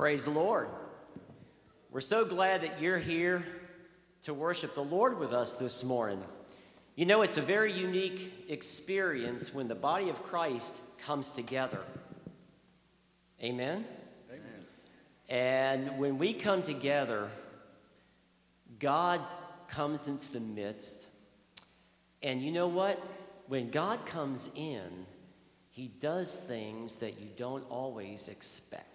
Praise the Lord. We're so glad that you're here to worship the Lord with us this morning. You know, it's a very unique experience when the body of Christ comes together. Amen? Amen. And when we come together, God comes into the midst. And you know what? When God comes in, he does things that you don't always expect,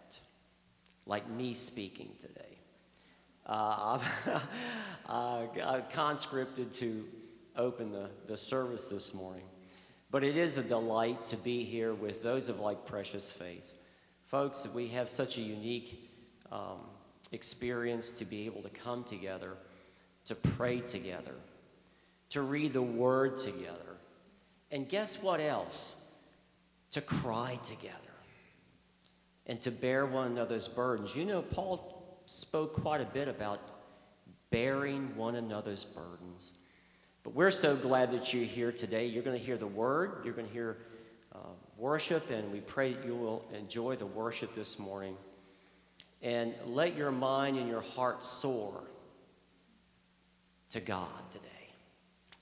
like me speaking today. I'm conscripted to open the service this morning. But it is a delight to be here with those of like precious faith. Folks, we have such a unique experience to be able to come together, to pray together, to read the Word together, and guess what else? To cry together and to bear one another's burdens. You know, Paul spoke quite a bit about bearing one another's burdens. But we're so glad that you're here today. You're going to hear the word. You're going to hear worship, and we pray that you will enjoy the worship this morning. And let your mind and your heart soar to God today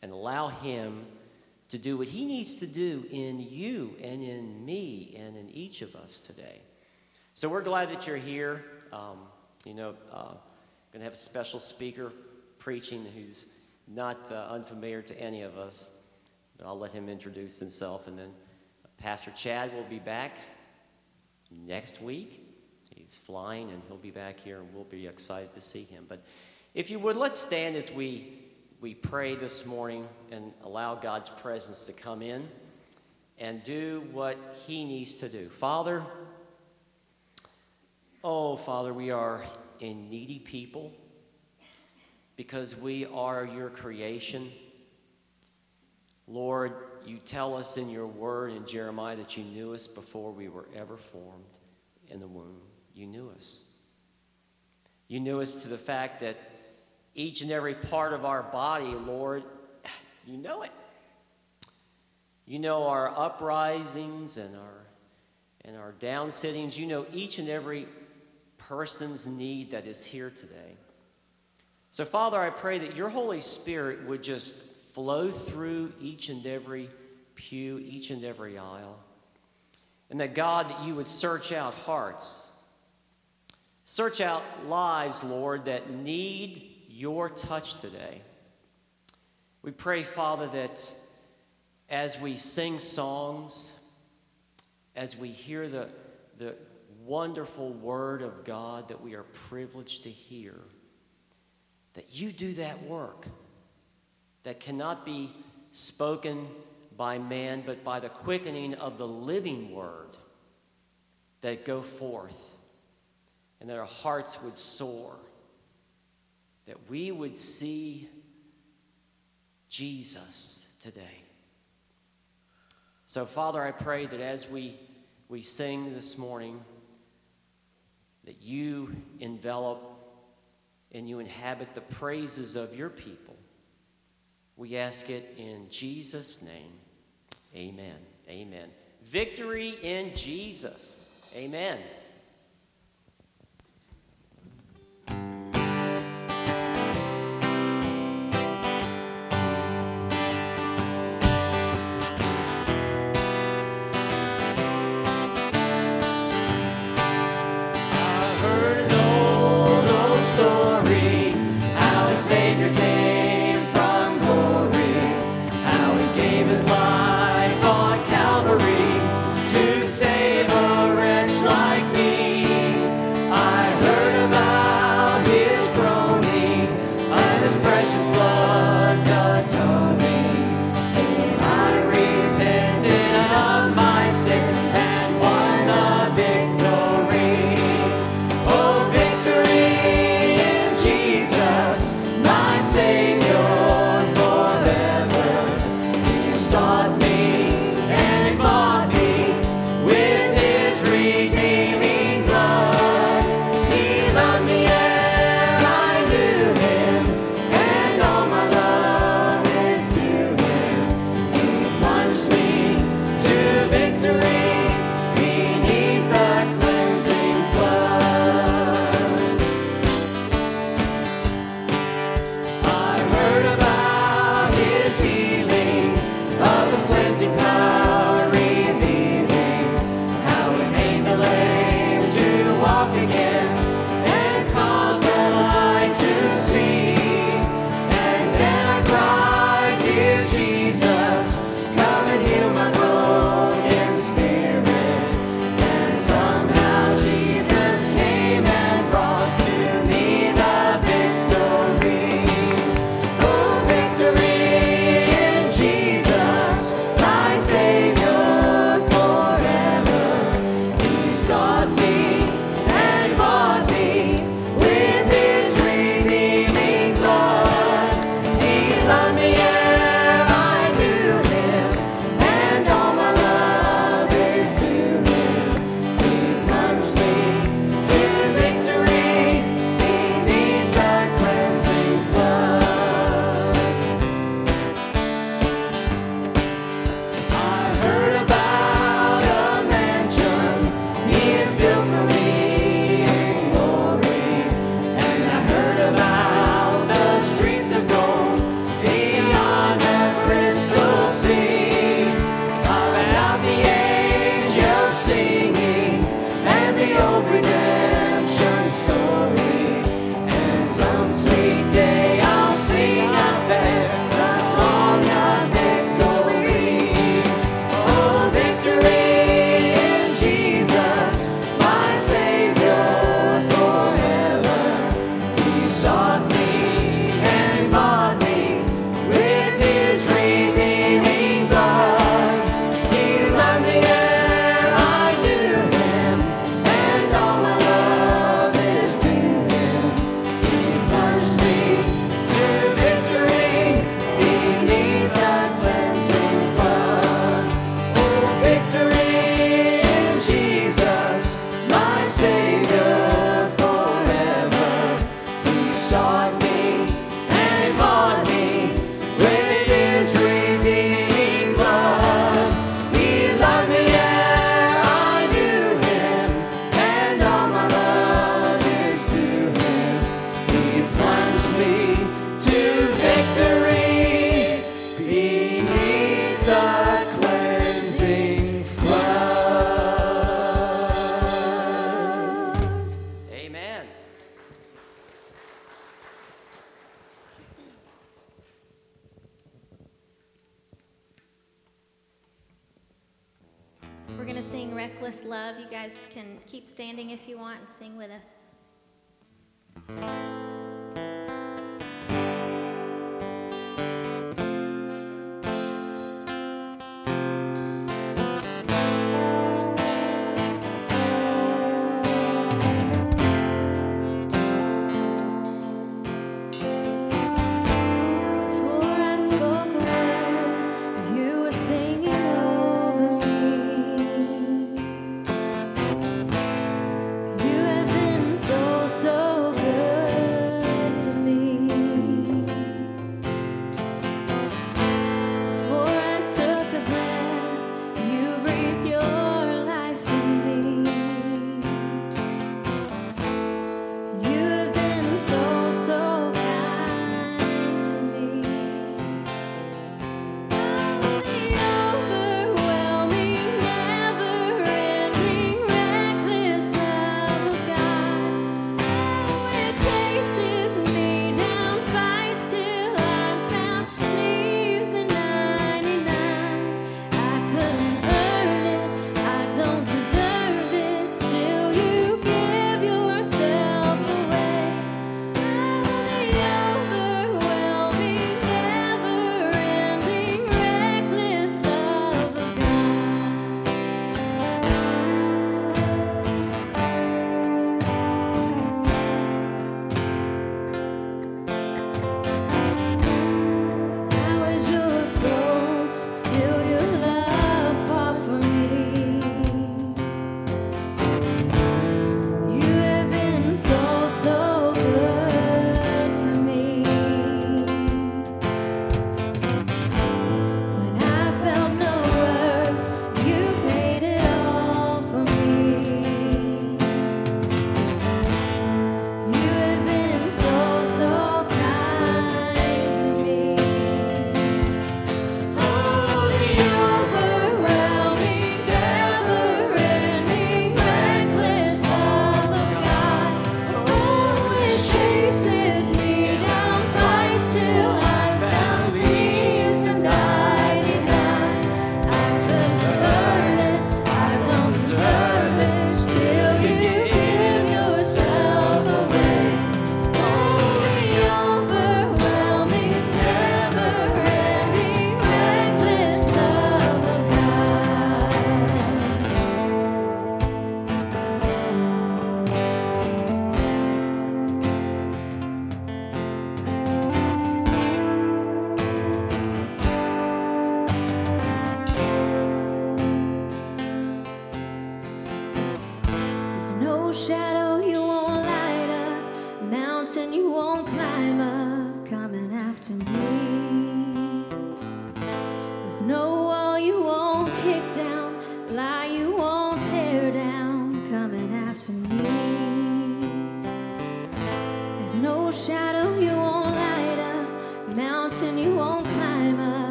and allow him to do what he needs to do in you and in me and in each of us today. So we're glad that you're here. You know, going to have a special speaker preaching who's not unfamiliar to any of us. But I'll let him introduce himself. And then Pastor Chad will be back next week. He's flying, and he'll be back here, and we'll be excited to see him. But if you would, let's stand as we pray this morning and allow God's presence to come in and do what he needs to do. Father, oh, Father, we are a needy people because we are your creation. Lord, you tell us in your word in Jeremiah that you knew us before we were ever formed in the womb. You knew us. You knew us to the fact that each and every part of our body, Lord, you know it. You know our uprisings and our down sittings. You know each and every person's need that is here today. So, Father, I pray that your Holy Spirit would just flow through each and every pew, each and every aisle, and that, God, that you would search out hearts, search out lives, Lord, that need your touch today. We pray, Father, that as we sing songs, as we hear the wonderful word of God that we are privileged to hear, that you do that work that cannot be spoken by man, but by the quickening of the living word that go forth, and that our hearts would soar, that we would see Jesus today. So, Father, I pray that as we sing this morning, that you envelop and you inhabit the praises of your people. We ask it in Jesus' name. Amen. Amen. Victory in Jesus. Amen. reckless love. You guys can keep standing if you want and sing with us. There's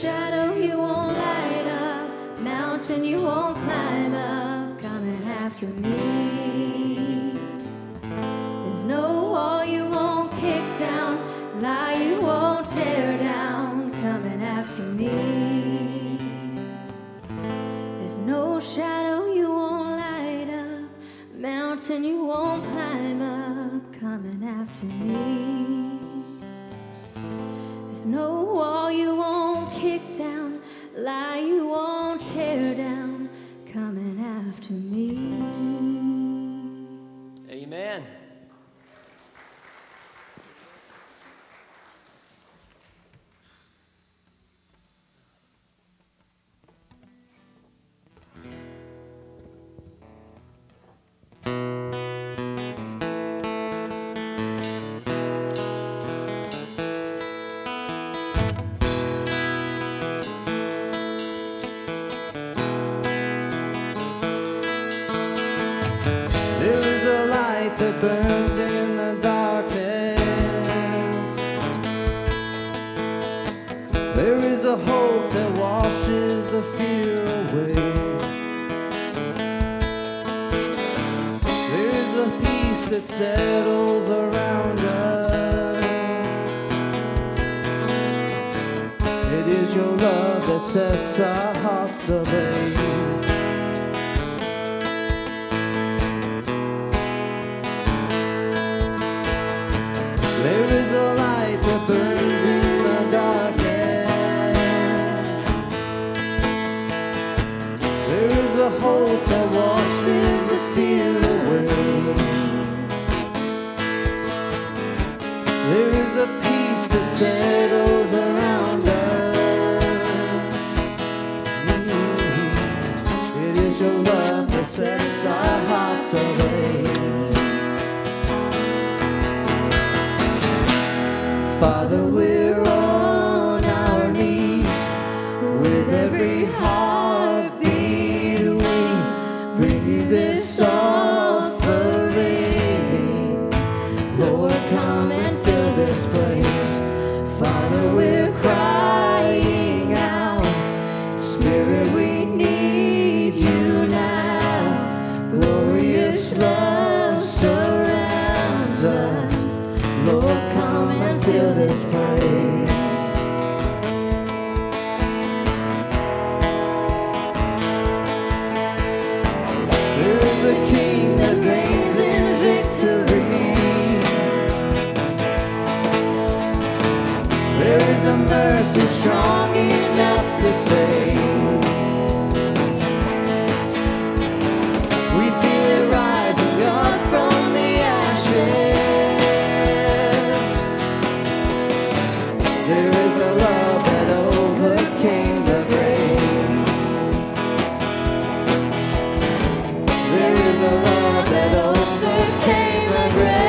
shadow you won't light up, mountain you won't climb up, coming after me. There's no wall you won't kick down, lie you won't tear down, coming after me. There's no shadow you won't light up, mountain you won't climb up, coming after me. There's no wall you won't kick down, lie you won't tear down, coming after me. Amen. Settles around us. It is your love that sets our hearts ablaze. There is a light that burns in the darkness. There is a hope that washes the fear away. There is a peace that settles around us. Mm-hmm. It is your love that sets our hearts ablaze. Father, we're on our knees with every heartbeat. We bring you this song. Mercy strong enough to save. We feel it rising up from the ashes. There is a love that overcame the grave. There is a love that overcame the grave.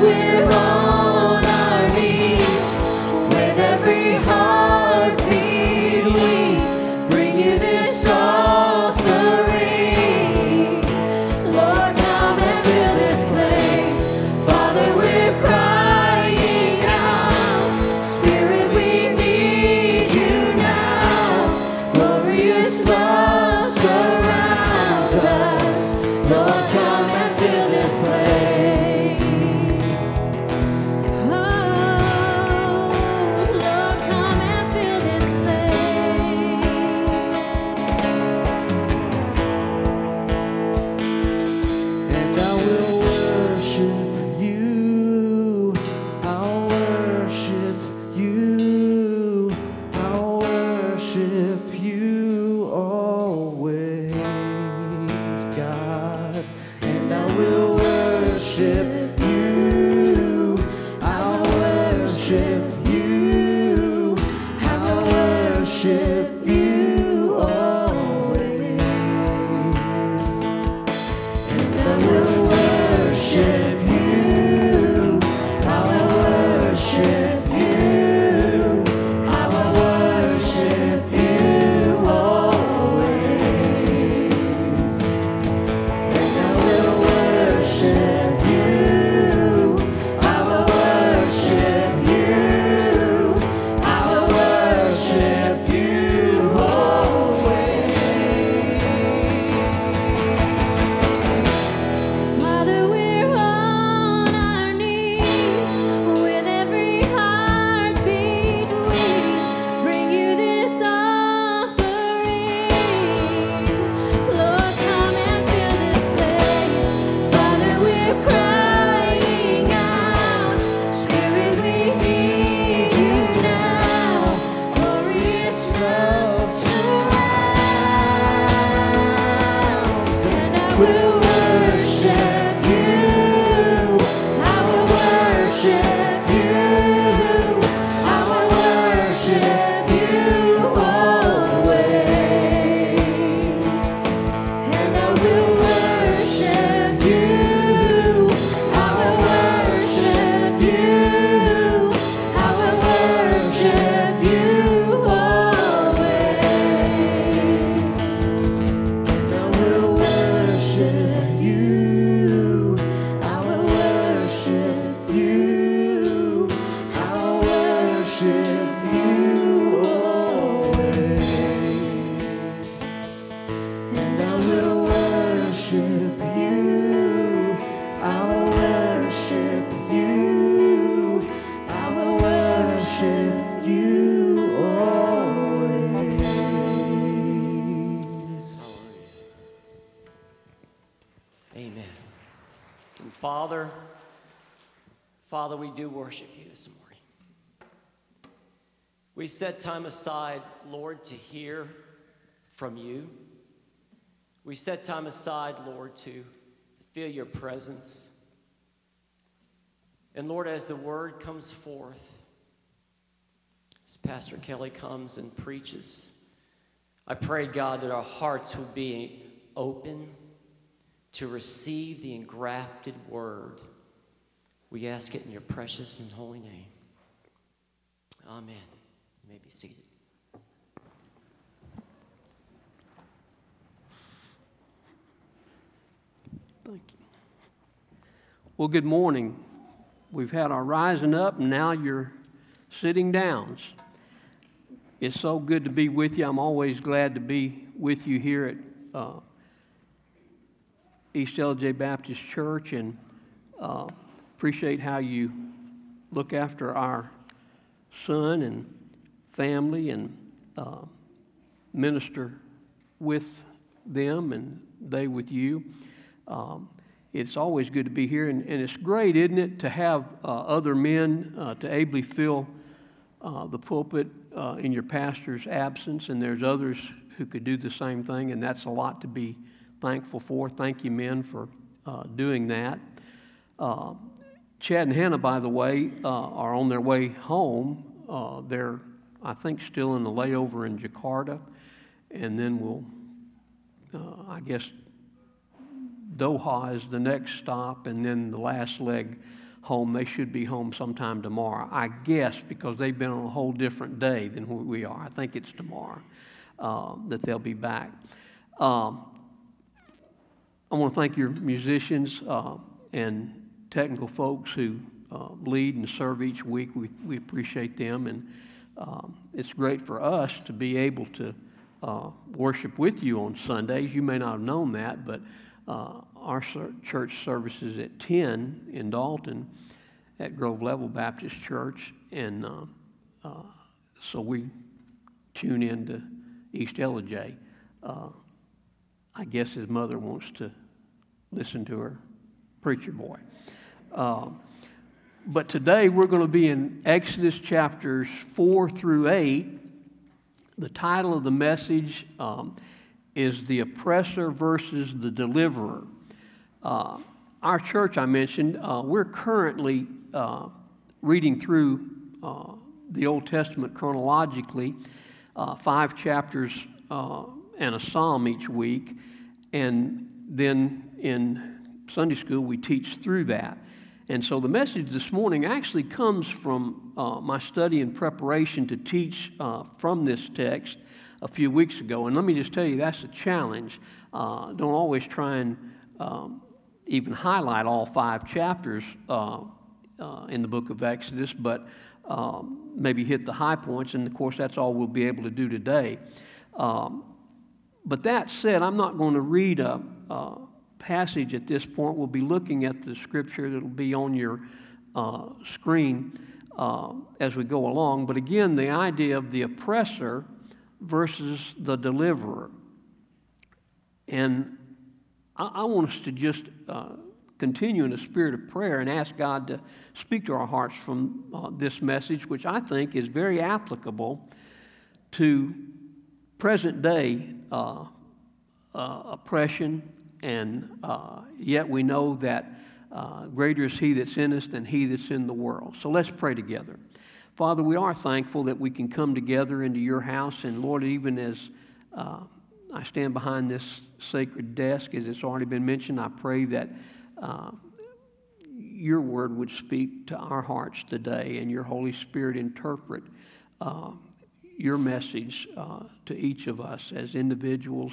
We're on our knees with every heartbeat. We bring you this offering. Lord, come and fill this place. Father, we're crying out. Spirit, we need you now. Glorious love surrounds us. Lord, come and fill this place. Lord, come and Father, we do worship you this morning. We set time aside, Lord, to hear from you. We set time aside, Lord, to feel your presence. And Lord, as the word comes forth, as Pastor Kelly comes and preaches, I pray, God, that our hearts would be open to receive the engrafted word. We ask it in your precious and holy name. Amen. You may be seated. Thank you. Well, good morning. We've had our rising up, and now you're sitting downs. It's so good to be with you. I'm always glad to be with you here at East Ellijay Baptist Church, and appreciate how you look after our son and family and minister with them and they with you. It's always good to be here, and it's great, isn't it, to have other men to ably fill the pulpit in your pastor's absence, and there's others who could do the same thing, and that's a lot to be thankful for. Thank you, men, for doing that. Chad and Hannah, by the way, are on their way home. They're, I think, still in the layover in Jakarta, and then we'll, I guess, Doha is the next stop, and then the last leg home. They should be home sometime tomorrow, I guess, because they've been on a whole different day than what we are. I think it's tomorrow that they'll be back. I want to thank your musicians and technical folks who lead and serve each week. We appreciate them, and it's great for us to be able to worship with you on Sundays. You may not have known that, but our church services at 10 in Dalton at Grove Level Baptist Church, and so we tune in to East Ellijay. I guess his mother wants to listen to her preacher boy. But today we're going to be in Exodus chapters 4 through 8. The title of the message is The Oppressor versus the Deliverer. Our church, I mentioned, we're currently reading through the Old Testament chronologically, 5 chapters and a psalm each week, and then in Sunday school, we teach through that. And so the message this morning actually comes from my study and preparation to teach from this text a few weeks ago. And let me just tell you, that's a challenge. Don't always try and even highlight all 5 chapters in the book of Exodus, but maybe hit the high points. And of course, that's all we'll be able to do today. But that said, I'm not going to read a passage at this point. We'll be looking at the scripture that'll be on your screen as we go along. But again, the idea of the oppressor versus the deliverer. And I want us to just continue in a spirit of prayer and ask God to speak to our hearts from this message, which I think is very applicable to present day oppression. And yet we know that greater is he that's in us than he that's in the world. So let's pray together. Father, we are thankful that we can come together into your house. And Lord, even as I stand behind this sacred desk, as it's already been mentioned, I pray that your word would speak to our hearts today, and your Holy Spirit interpret your message to each of us as individuals,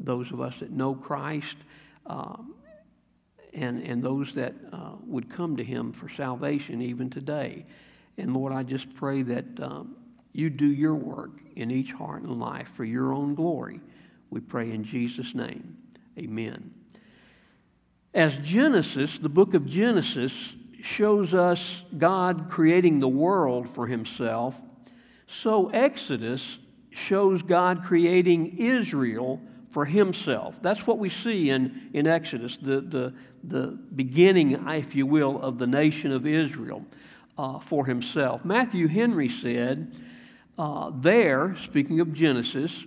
those of us that know Christ, and those that would come to him for salvation even today. And Lord, I just pray that you do your work in each heart and life for your own glory. We pray in Jesus' name. Amen. As Genesis, the book of Genesis, shows us God creating the world for himself, so Exodus shows God creating Israel for himself. That's what we see in Exodus, the beginning, if you will, of the nation of Israel for himself. Matthew Henry said, there, speaking of Genesis,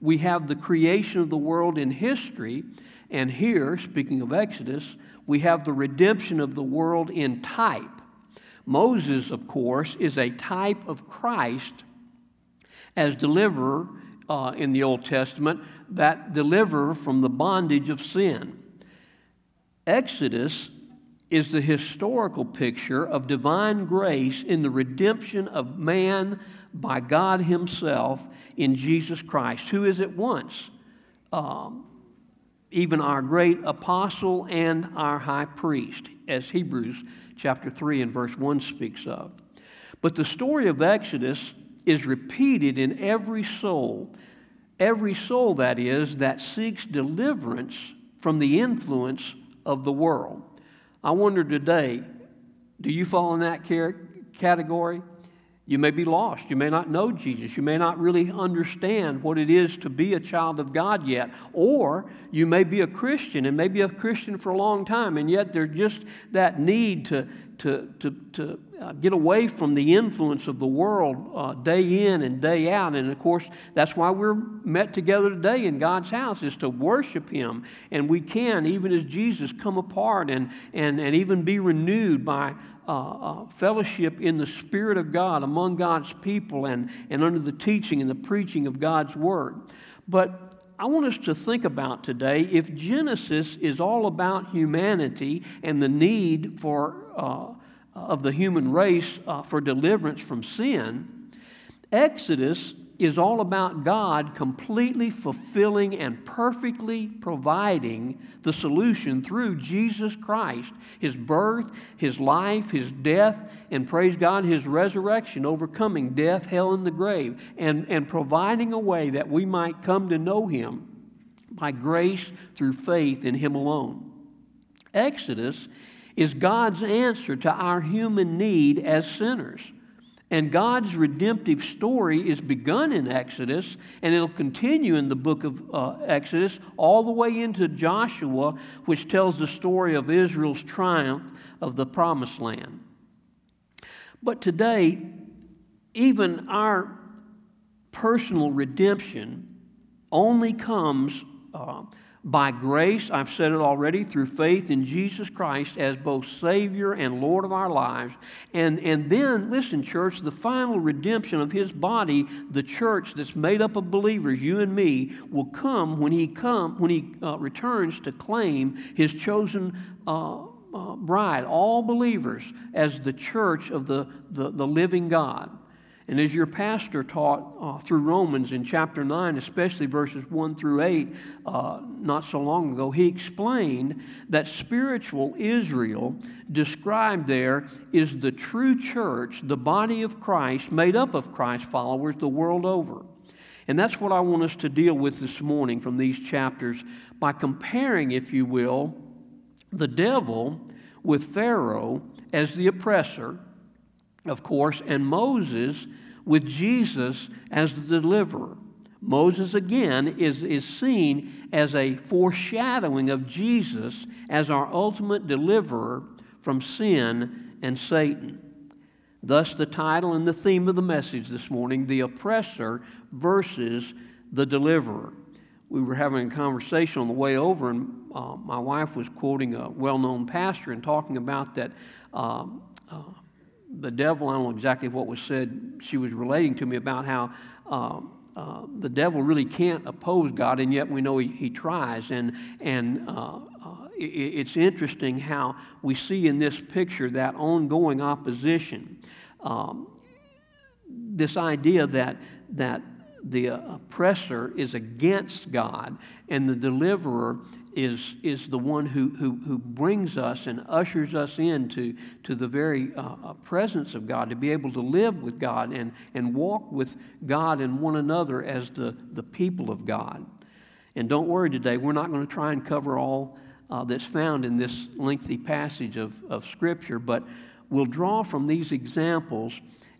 we have the creation of the world in history, and here, speaking of Exodus, we have the redemption of the world in type. Moses, of course, is a type of Christ as deliverer in the Old Testament, that deliverer from the bondage of sin. Exodus is the historical picture of divine grace in the redemption of man by God himself in Jesus Christ, who is at once even our great apostle and our high priest, as Hebrews chapter 3 and verse 1 speaks of. But the story of Exodus is repeated in every soul that is, that seeks deliverance from the influence of the world. I wonder today, do you fall in that category? You may be lost. You may not know Jesus. You may not really understand what it is to be a child of God yet. Or you may be a Christian and maybe a Christian for a long time, and yet there's just that need to get away from the influence of the world day in and day out. And, of course, that's why we're met together today in God's house, is to worship him. And we can, even as Jesus, come apart and even be renewed by fellowship in the Spirit of God among God's people and under the teaching and the preaching of God's Word. But I want us to think about today, if Genesis is all about humanity and the need for of the human race for deliverance from sin, Exodus is all about God completely fulfilling and perfectly providing the solution through Jesus Christ, his birth, his life, his death, and praise God, his resurrection, overcoming death, hell, and the grave, and providing a way that we might come to know him by grace through faith in him alone. Exodus is God's answer to our human need as sinners. And God's redemptive story is begun in Exodus, and it'll continue in the book of Exodus all the way into Joshua, which tells the story of Israel's triumph of the Promised Land. But today, even our personal redemption only comes by grace, I've said it already, through faith in Jesus Christ as both Savior and Lord of our lives. And then, listen, church, the final redemption of his body, the church that's made up of believers, you and me, will come when he returns to claim his chosen bride, all believers, as the church of the living God. And as your pastor taught through Romans in chapter 9, especially verses 1 through 8, not so long ago, he explained that spiritual Israel described there is the true church, the body of Christ, made up of Christ followers the world over. And that's what I want us to deal with this morning from these chapters by comparing, if you will, the devil with Pharaoh as the oppressor, of course, and Moses with Jesus as the deliverer. Moses, again, is seen as a foreshadowing of Jesus as our ultimate deliverer from sin and Satan. Thus, the title and the theme of the message this morning, The Oppressor versus the Deliverer. We were having a conversation on the way over, and my wife was quoting a well-known pastor and talking about that the devil, I don't know exactly what was said, she was relating to me about how the devil really can't oppose God, and yet we know he tries. And it's interesting how we see in this picture that ongoing opposition. This idea that the oppressor is against God, and the deliverer is the one who brings us and ushers us into the very presence of God, to be able to live with God and walk with God and one another as the people of God. And don't worry today, we're not going to try and cover all that's found in this lengthy passage of Scripture, but we'll draw from these examples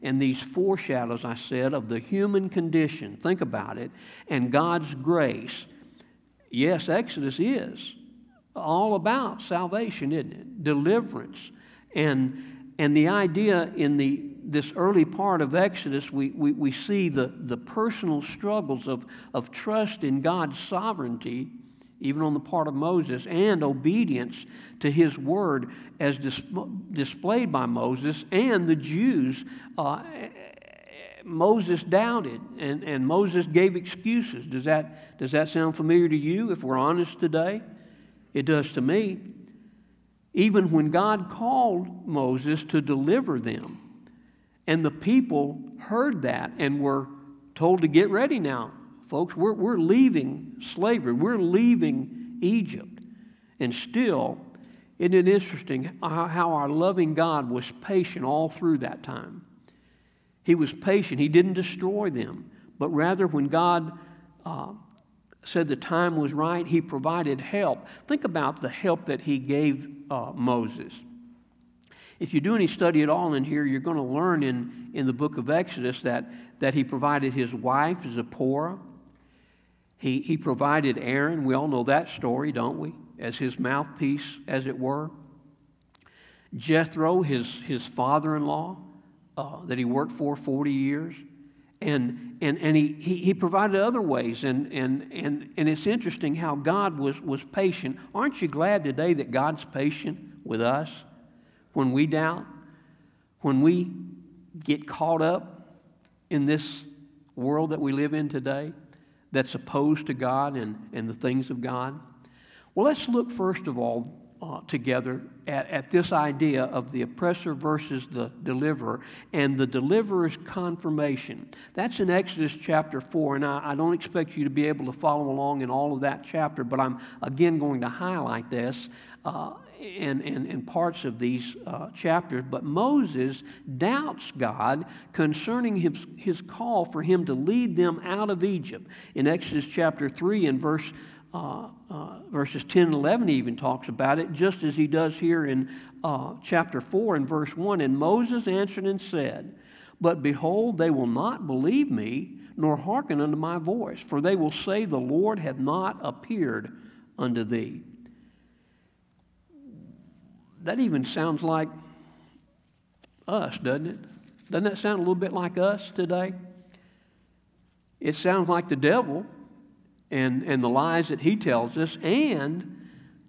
and these foreshadows, I said, of the human condition. Think about it. And God's grace. Yes, Exodus is all about salvation, isn't it? Deliverance. And the idea in this early part of Exodus, we see the personal struggles of trust in God's sovereignty, even on the part of Moses, and obedience to his word as displayed by Moses and the Jews. Moses doubted, and Moses gave excuses. Does that sound familiar to you, if we're honest today? It does to me. Even when God called Moses to deliver them, and the people heard that and were told to get ready now. Folks, we're leaving slavery. We're leaving Egypt. And still, isn't it interesting how our loving God was patient all through that time? He was patient. He didn't destroy them. But rather, when God said the time was right, He provided help. Think about the help that He gave Moses. If you do any study at all in here, you're going to learn in the book of Exodus that He provided his wife, Zipporah. He provided Aaron. We all know that story, don't we? As his mouthpiece, as it were. Jethro, his father-in-law, that he worked for 40 years. And he provided other ways. And it's interesting how God was patient. Aren't you glad today that God's patient with us? When we doubt, when we get caught up in this world that we live in today that's opposed to God and the things of God. Well, let's look first of all together at this idea of the oppressor versus the deliverer and the deliverer's confirmation. That's in Exodus chapter 4, and I don't expect you to be able to follow along in all of that chapter, but I'm again going to highlight this and parts of these chapters. But Moses doubts God concerning his call for him to lead them out of Egypt. In Exodus chapter 3 and verses 10 and 11 even talks about it, just as he does here in chapter 4 and verse 1. And Moses answered and said, But behold, they will not believe me, nor hearken unto my voice, for they will say, The Lord hath not appeared unto thee. That even sounds like us, doesn't it? Doesn't that sound a little bit like us today? It sounds like the devil and the lies that he tells us, and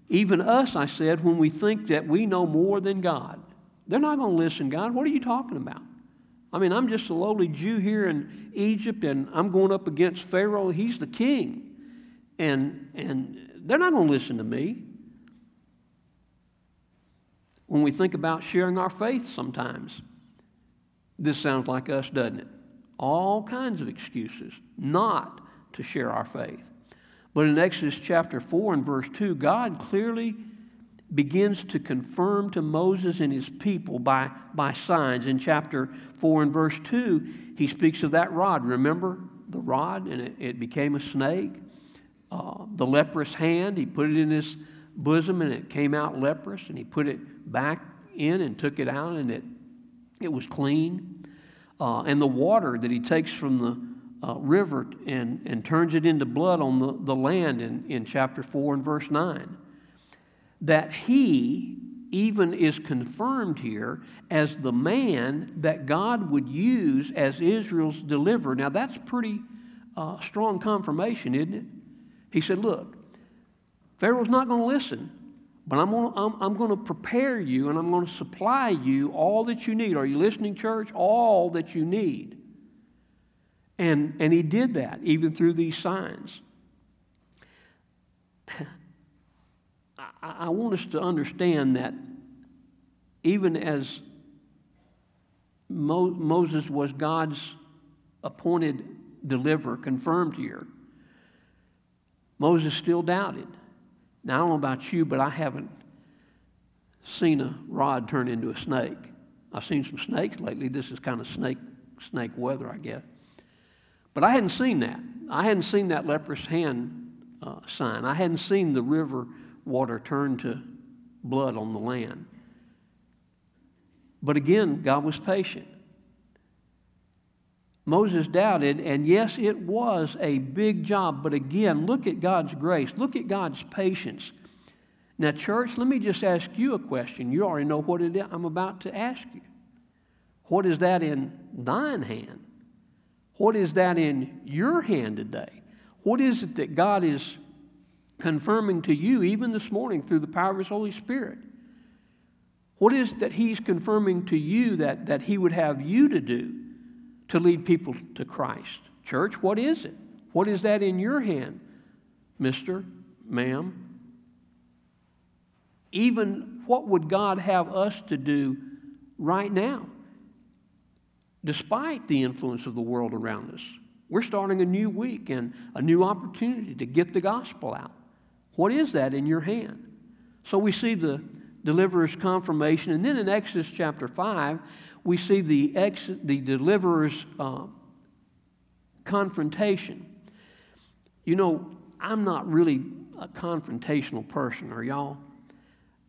even us, I said, when we think that we know more than God. They're not going to listen, God. What are you talking about? I mean, I'm just a lowly Jew here in Egypt, and I'm going up against Pharaoh. He's the king, and they're not going to listen to me. When we think about sharing our faith sometimes, this sounds like us, doesn't it? All kinds of excuses not to share our faith. But in Exodus chapter 4 and verse 2, God clearly begins to confirm to Moses and his people by signs. In chapter 4 and verse 2, he speaks of that rod. Remember the rod? And it became a snake. The leprous hand, he put it in his bosom and it came out leprous, and he put it back in and took it out, and it was clean. And the water that he takes from the river and turns it into blood on the land in chapter 4 and verse 9. That he even is confirmed here as the man that God would use as Israel's deliverer. Now that's pretty strong confirmation, isn't it? He said, look, Pharaoh's not going to listen, but I'm going to prepare you, and I'm going to supply you all that you need. Are you listening, church? All that you need. And he did that, even through these signs. I want us to understand that even as Moses was God's appointed deliver, confirmed here. Moses still doubted. Now, I don't know about you, but I haven't seen a rod turn into a snake. I've seen some snakes lately. This is kind of snake weather, I guess. But I hadn't seen that. I hadn't seen that leprous hand sign. I hadn't seen the river water turn to blood on the land. But again, God was patient. Moses doubted, and yes, it was a big job, but again, look at God's grace. Look at God's patience. Now, church, let me just ask you a question. You already know what it is I'm about to ask you. What is that in thine hand? What is that in your hand today? What is it that God is confirming to you even this morning through the power of His Holy Spirit? What is it that He's confirming to you that He would have you to do? To lead people to Christ. Church, what is it? What is that in your hand, mister, ma'am? Even what would God have us to do right now? Despite the influence of the world around us, we're starting a new week and a new opportunity to get the gospel out. What is that in your hand? So we see the deliverer's confirmation, and then in Exodus chapter 5, we see the deliverer's confrontation. You know, I'm not really a confrontational person, are y'all?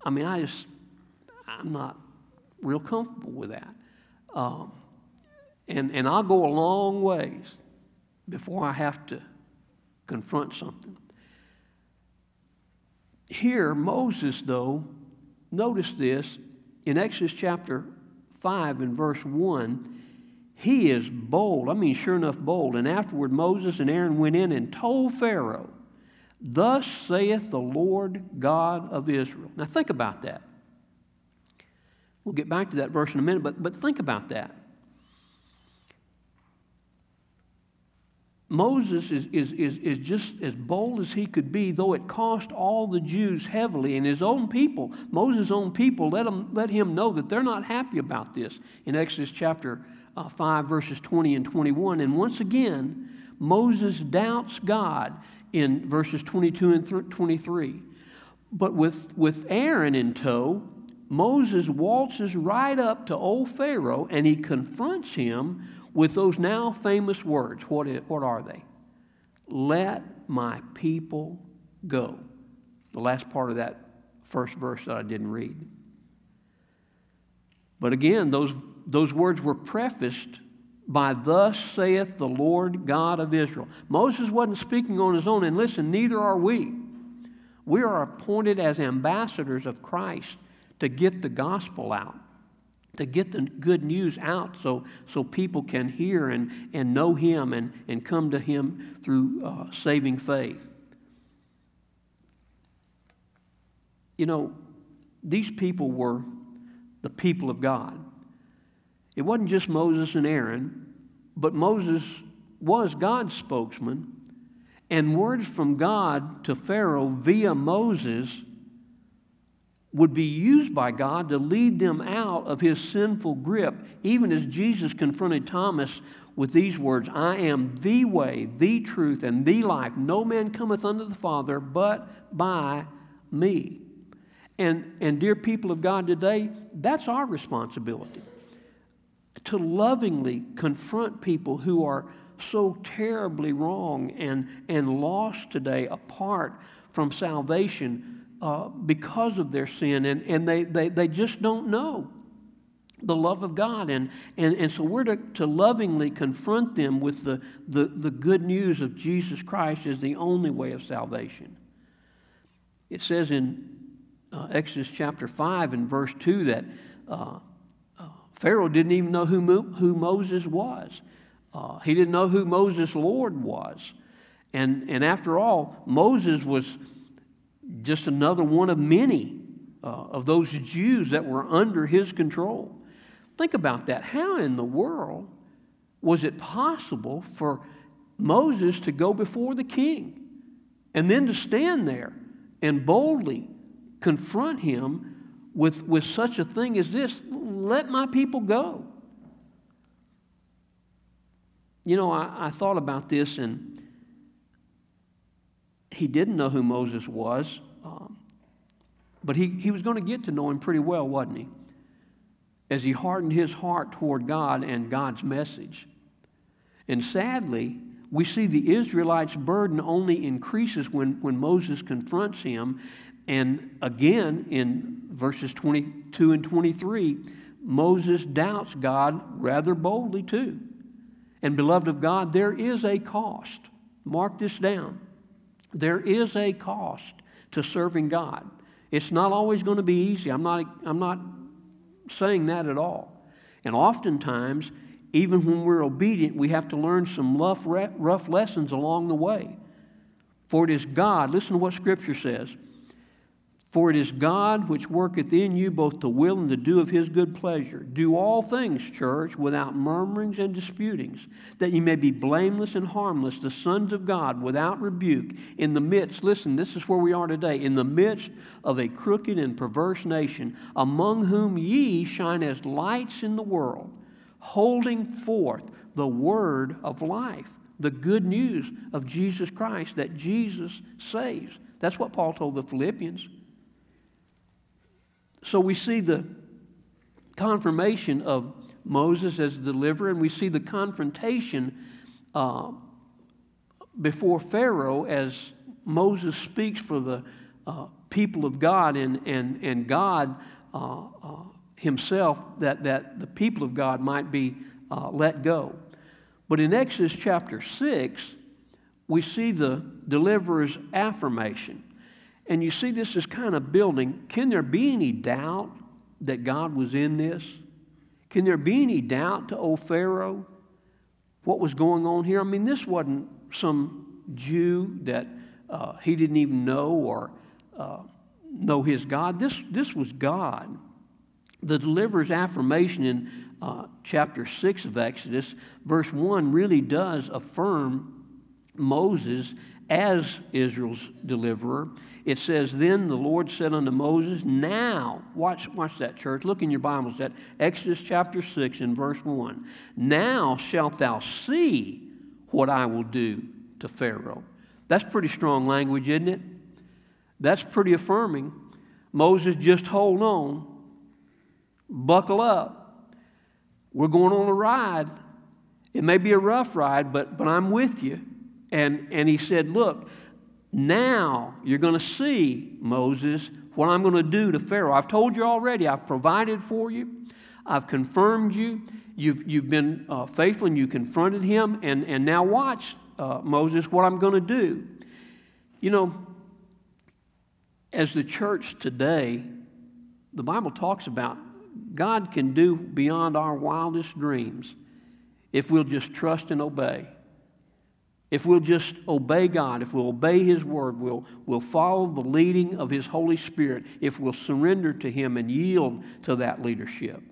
I mean, I'm not real comfortable with that. And I'll go a long ways before I have to confront something. Here, Moses, though, notice this, in Exodus chapter 5 and verse 1, he is bold, I mean sure enough bold. And afterward Moses and Aaron went in and told Pharaoh, "Thus saith the Lord God of Israel." Now think about that. We'll get back to that verse in a minute, but think about that. Moses is just as bold as he could be, though it cost all the Jews heavily, and his own people, Moses' own people, let him know that they're not happy about this in Exodus chapter 5, verses 20 and 21. And once again, Moses doubts God in verses 22 and 23. But with Aaron in tow, Moses waltzes right up to old Pharaoh, and he confronts him with those now famous words. What are they? "Let my people go." The last part of that first verse that I didn't read. But again, those words were prefaced by "Thus saith the Lord God of Israel." Moses wasn't speaking on his own, and listen, neither are we. We are appointed as ambassadors of Christ to get the gospel out, to get the good news out so people can hear and know Him and come to Him through saving faith. You know, these people were the people of God. It wasn't just Moses and Aaron, but Moses was God's spokesman, and words from God to Pharaoh via Moses would be used by God to lead them out of his sinful grip, even as Jesus confronted Thomas with these words, "I am the way, the truth, and the life. No man cometh unto the Father but by me." And dear people of God today, that's our responsibility, to lovingly confront people who are so terribly wrong and lost today apart from salvation, because of their sin, and they just don't know the love of God. And so we're to lovingly confront them with the good news of Jesus Christ as the only way of salvation. It says in Exodus chapter 5 and verse 2 that Pharaoh didn't even know who Moses was. He didn't know who Moses' Lord was. And after all, Moses was just another one of many of those Jews that were under his control. Think about that. How in the world was it possible for Moses to go before the king and then to stand there and boldly confront him with such a thing as this, "Let my people go"? You know, I thought about this, and he didn't know who Moses was, but he was going to get to know him pretty well, wasn't he? As he hardened his heart toward God and God's message. And sadly, we see the Israelites' burden only increases when Moses confronts him. And again, in verses 22 and 23, Moses doubts God rather boldly too. And beloved of God, there is a cost. Mark this down. There is a cost to serving God. It's not always going to be easy. I'm not saying that at all. And oftentimes, even when we're obedient, we have to learn some rough lessons along the way. For it is God, listen to what Scripture says, for it is God which worketh in you both to will and to do of his good pleasure. Do all things, church, without murmurings and disputings, that you may be blameless and harmless, the sons of God, without rebuke, in the midst, listen, this is where we are today, in the midst of a crooked and perverse nation, among whom ye shine as lights in the world, holding forth the word of life, the good news of Jesus Christ, that Jesus saves. That's what Paul told the Philippians. So we see the confirmation of Moses as the deliverer, and we see the confrontation before Pharaoh as Moses speaks for the people of God and God himself, that the people of God might be let go. But in Exodus chapter 6, we see the deliverer's affirmation. And you see this is kind of building. Can there be any doubt that God was in this? Can there be any doubt to old Pharaoh what was going on here? I mean, this wasn't some Jew that he didn't even know or know his God. This was God. The deliverer's affirmation in chapter 6 of Exodus, verse 1, really does affirm Moses as Israel's deliverer. It says, then the Lord said unto Moses, now, watch that, church, look in your Bibles, that Exodus chapter 6 and verse 1, now shalt thou see what I will do to Pharaoh. That's pretty strong language, isn't it? That's pretty affirming. Moses, just hold on, buckle up, we're going on a ride. It may be a rough ride, but I'm with you. And he said, look, now you're going to see, Moses, what I'm going to do to Pharaoh. I've told you already. I've provided for you. I've confirmed you. You've been faithful, and you confronted him. And now watch, Moses, what I'm going to do. You know, as the church today, the Bible talks about God can do beyond our wildest dreams if we'll just trust and obey. If we'll just obey God, if we'll obey his word, we'll follow the leading of his Holy Spirit, if we'll surrender to him and yield to that leadership.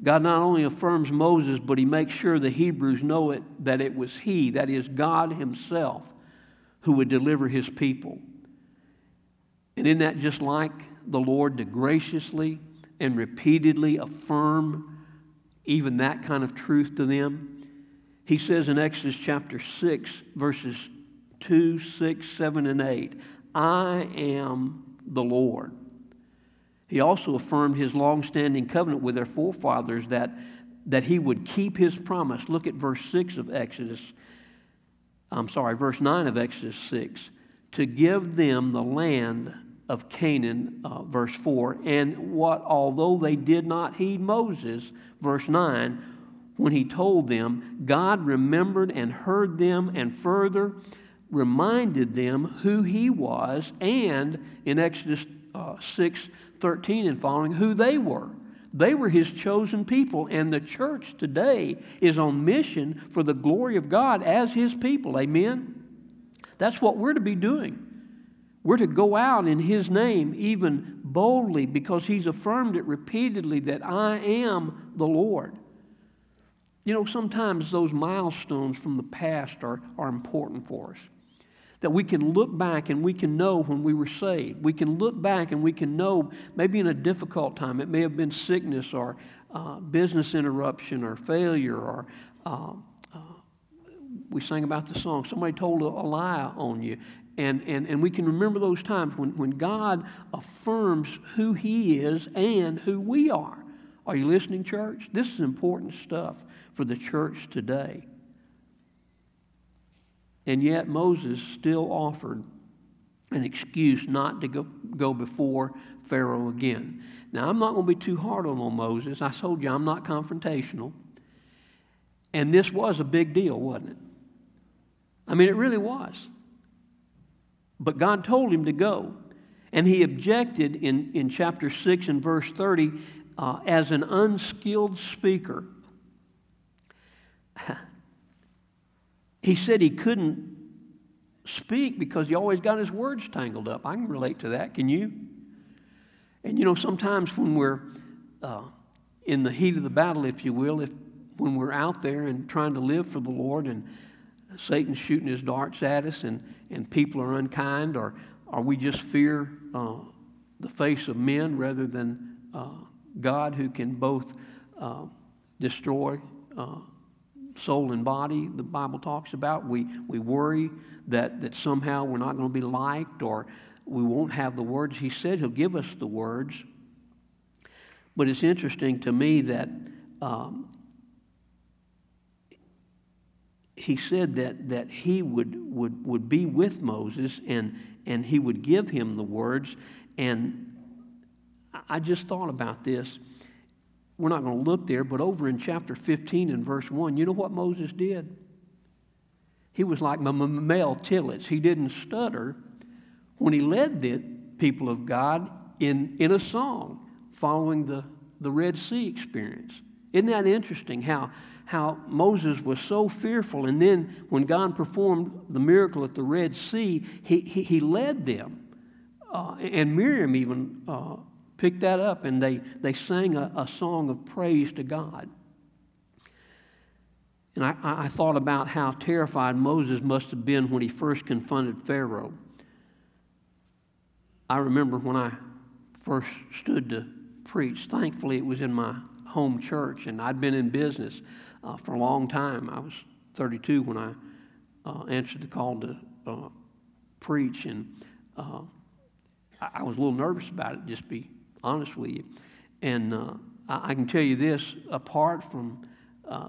God not only affirms Moses, but he makes sure the Hebrews know it, that it was he, that is God himself, who would deliver his people. And isn't that just like the Lord to graciously and repeatedly affirm even that kind of truth to them? He says in Exodus chapter 6, verses 2, 6, 7, and 8, I am the Lord. He also affirmed his long-standing covenant with their forefathers that he would keep his promise. Look at verse 9 of Exodus 6, to give them the land of Canaan, verse 4, and what, although they did not heed Moses, verse 9, when he told them, God remembered and heard them and further reminded them who he was, and in Exodus 6:13 and following, who they were. They were his chosen people, and the church today is on mission for the glory of God as his people. Amen? That's what we're to be doing. We're to go out in his name even boldly because he's affirmed it repeatedly that I am the Lord. You know, sometimes those milestones from the past are important for us. That we can look back and we can know when we were saved. We can look back and we can know maybe in a difficult time. It may have been sickness or business interruption or failure or we sang about the song, somebody told a lie on you. And we can remember those times when God affirms who He is and who we are. Are you listening, church? This is important stuff for the church today. And yet Moses still offered an excuse not to go before Pharaoh again. Now, I'm not going to be too hard on Moses. I told you I'm not confrontational. And this was a big deal, wasn't it? I mean, it really was. But God told him to go. And he objected in chapter 6 and verse 30 as an unskilled speaker. He said he couldn't speak because he always got his words tangled up. I can relate to that. Can you? And you know, sometimes when we're in the heat of the battle, if you will, when we're out there and trying to live for the Lord and Satan's shooting his darts at us and people are unkind or we just fear the face of men rather than God, who can both destroy soul and body, the Bible talks about. We worry that somehow we're not going to be liked or we won't have the words. He said He'll give us the words. But it's interesting to me that He said that He would be with Moses and He would give him the words. And I just thought about this. We're not going to look there, but over in chapter 15 and verse 1, you know what Moses did? He was like Mel Tillis. He didn't stutter when he led the people of God in a song following the Red Sea experience. Isn't that interesting how Moses was so fearful, and then when God performed the miracle at the Red Sea, he led them. And Miriam even picked that up, and they sang a song of praise to God. And I thought about how terrified Moses must have been when he first confronted Pharaoh. I remember when I first stood to preach. Thankfully, it was in my home church, and I'd been in business for a long time. I was 32 when I answered the call to preach, and I was a little nervous about it, just to be honest with you. And I can tell you this, apart from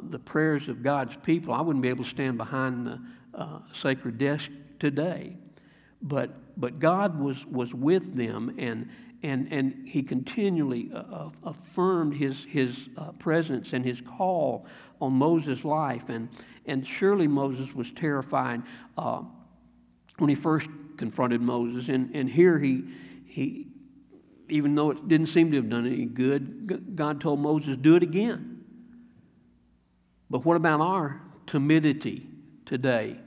the prayers of God's people, I wouldn't be able to stand behind the sacred desk today. But God was with them, and He continually affirmed His presence and His call on Moses' life. And surely Moses was terrified when he first confronted Moses. And here he, even though it didn't seem to have done any good, God told Moses, do it again. But what about our timidity today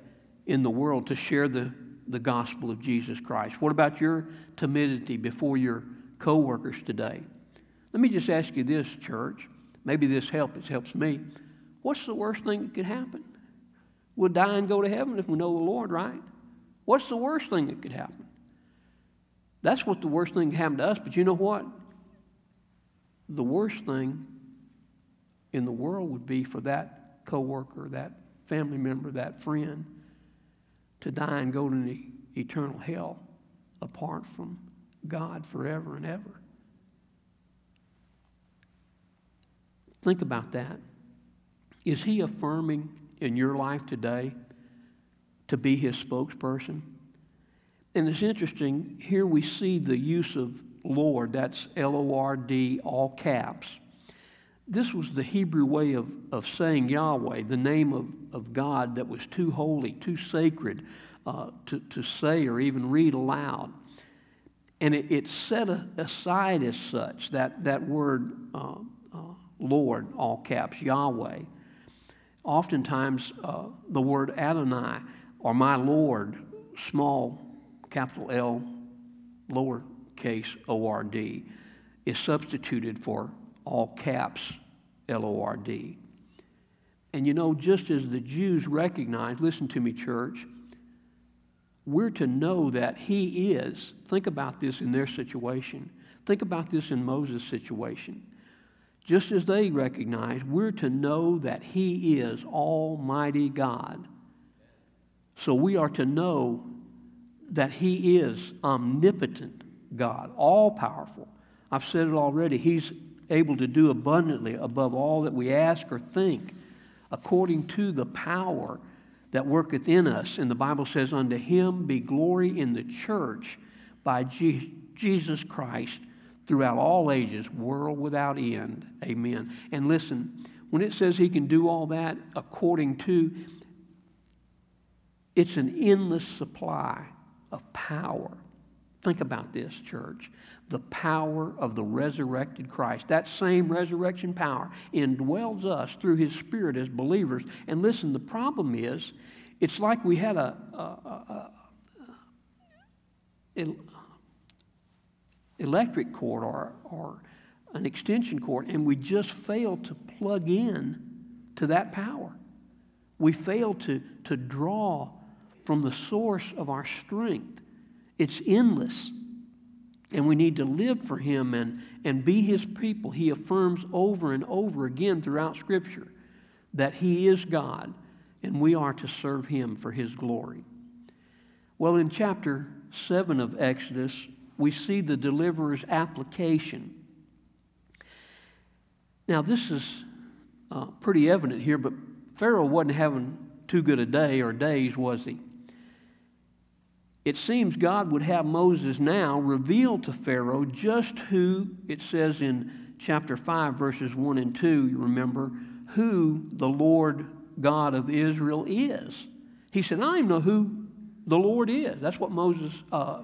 in the world to share the gospel of Jesus Christ? What about your timidity before your co-workers today? Let me just ask you this, church. Maybe this helps me. What's the worst thing that could happen? We'll die and go to heaven if we know the Lord, right? What's the worst thing that could happen? That's what the worst thing can happen to us, but you know what? The worst thing in the world would be for that co-worker, that family member, that friend, to die and go to the eternal hell apart from God forever and ever. Think about that. Is He affirming in your life today to be His spokesperson? And it's interesting, here we see the use of Lord, that's L-O-R-D, all caps. This was the Hebrew way of saying Yahweh, the name of God that was too holy, too sacred to say or even read aloud. And it set aside as such, that word Lord, all caps, Yahweh. Oftentimes the word Adonai or my Lord, small capital L, lowercase O-R-D, is substituted for all caps, L-O-R-D. And you know, just as the Jews recognized, listen to me, church, we're to know that He is. Think about this in their situation. Think about this in Moses' situation. Just as they recognize, we're to know that He is Almighty God. So we are to know that He is omnipotent God, all-powerful. I've said it already. He's able to do abundantly above all that we ask or think, according to the power that worketh in us. And the Bible says, unto Him be glory in the church by Jesus Christ throughout all ages, world without end. Amen. And listen, when it says He can do all that according to, it's an endless supply of power. Think about this, church. The power of the resurrected Christ. That same resurrection power indwells us through His Spirit as believers. And listen, the problem is, it's like we had an electric cord or an extension cord, and we just failed to plug in to that power. We failed to draw from the source of our strength. It's endless. And we need to live for Him and be His people. He affirms over and over again throughout Scripture that He is God and we are to serve Him for His glory. Well, in chapter 7 of Exodus, we see the deliverer's application. Now, this is pretty evident here, but Pharaoh wasn't having too good a day or days, was he? It seems God would have Moses now reveal to Pharaoh just who, it says in chapter 5, verses 1 and 2, you remember, who the Lord God of Israel is. He said, I don't even know who the Lord is. That's what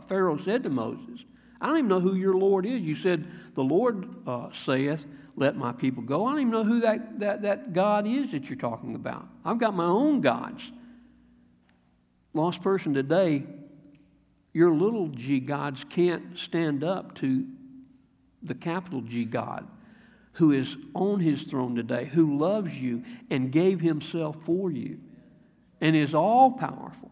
Pharaoh said to Moses. I don't even know who your Lord is. You said, the Lord saith, let my people go. I don't even know who that God is that you're talking about. I've got my own gods. Lost person today, your little g gods can't stand up to the capital G God who is on His throne today, who loves you and gave Himself for you and is all-powerful.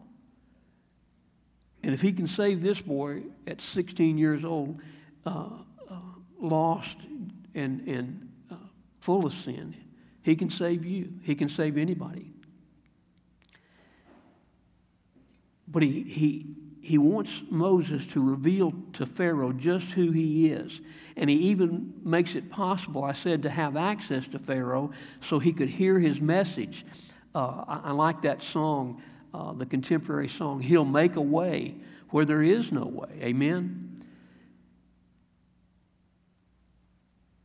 And if He can save this boy at 16 years old, lost and full of sin, He can save you. He can save anybody. But He wants Moses to reveal to Pharaoh just who He is. And He even makes it possible, I said, to have access to Pharaoh so he could hear his message. I like that song, the contemporary song, He'll Make a Way Where There Is No Way. Amen?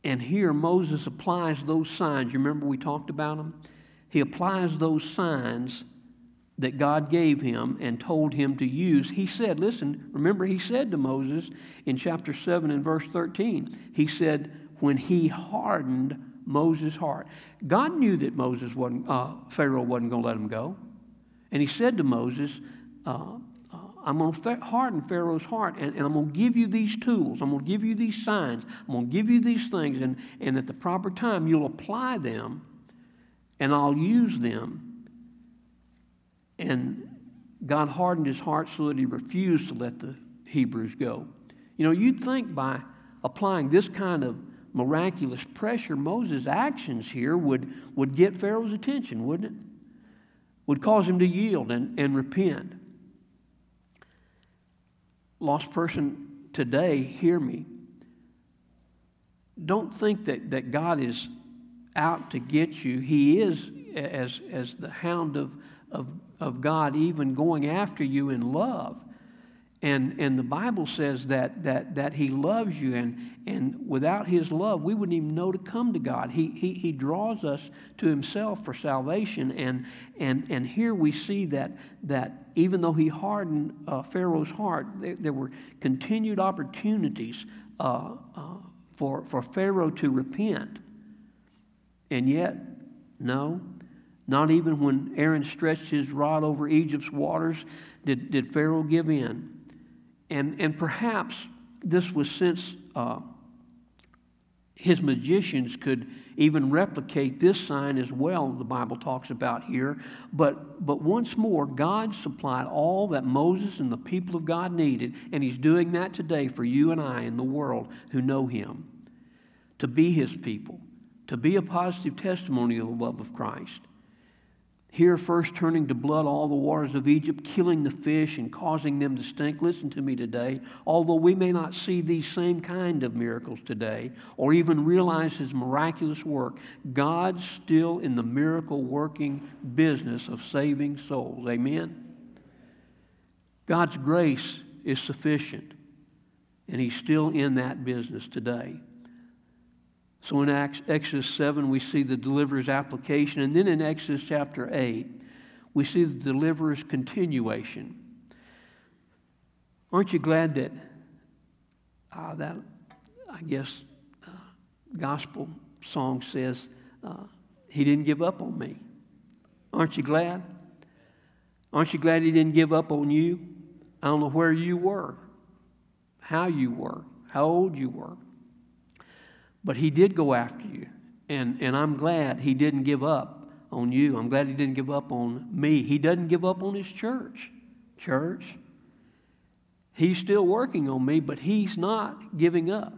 And here Moses applies those signs. You remember we talked about them? He applies those signs that God gave him and told him to use. He said, listen, remember He said to Moses in chapter 7 and verse 13, He said, when He hardened Moses' heart. God knew that Pharaoh wasn't going to let him go. And He said to Moses, I'm going to harden Pharaoh's heart, and I'm going to give you these tools. I'm going to give you these signs. I'm going to give you these things, and at the proper time you'll apply them, and I'll use them. And God hardened his heart so that he refused to let the Hebrews go. You know, you'd think by applying this kind of miraculous pressure, Moses' actions here would get Pharaoh's attention, wouldn't it? Would cause him to yield and repent. Lost person today, hear me. Don't think that God is out to get you. He is, as the hound of God, even going after you in love. And the Bible says that He loves you, and without His love, we wouldn't even know to come to God. He draws us to Himself for salvation, and here we see that even though He hardened Pharaoh's heart, there were continued opportunities for Pharaoh to repent. And yet, no. Not even when Aaron stretched his rod over Egypt's waters did Pharaoh give in. And perhaps this was since his magicians could even replicate this sign as well, the Bible talks about here. But once more, God supplied all that Moses and the people of God needed, and He's doing that today for you and I in the world who know Him, to be His people, to be a positive testimony of the love of Christ. Here first turning to blood all the waters of Egypt, killing the fish and causing them to stink. Listen to me today. Although we may not see these same kind of miracles today or even realize his miraculous work, God's still in the miracle-working business of saving souls. Amen? God's grace is sufficient, and he's still in that business today. So in Exodus 7, we see the deliverer's application. And then in Exodus chapter 8, we see the deliverer's continuation. Aren't you glad that gospel song says, he didn't give up on me? Aren't you glad? Aren't you glad he didn't give up on you? I don't know where you were, how you were, how old you were. But he did go after you, and I'm glad he didn't give up on you. I'm glad he didn't give up on me. He doesn't give up on his church. Church, he's still working on me, but he's not giving up.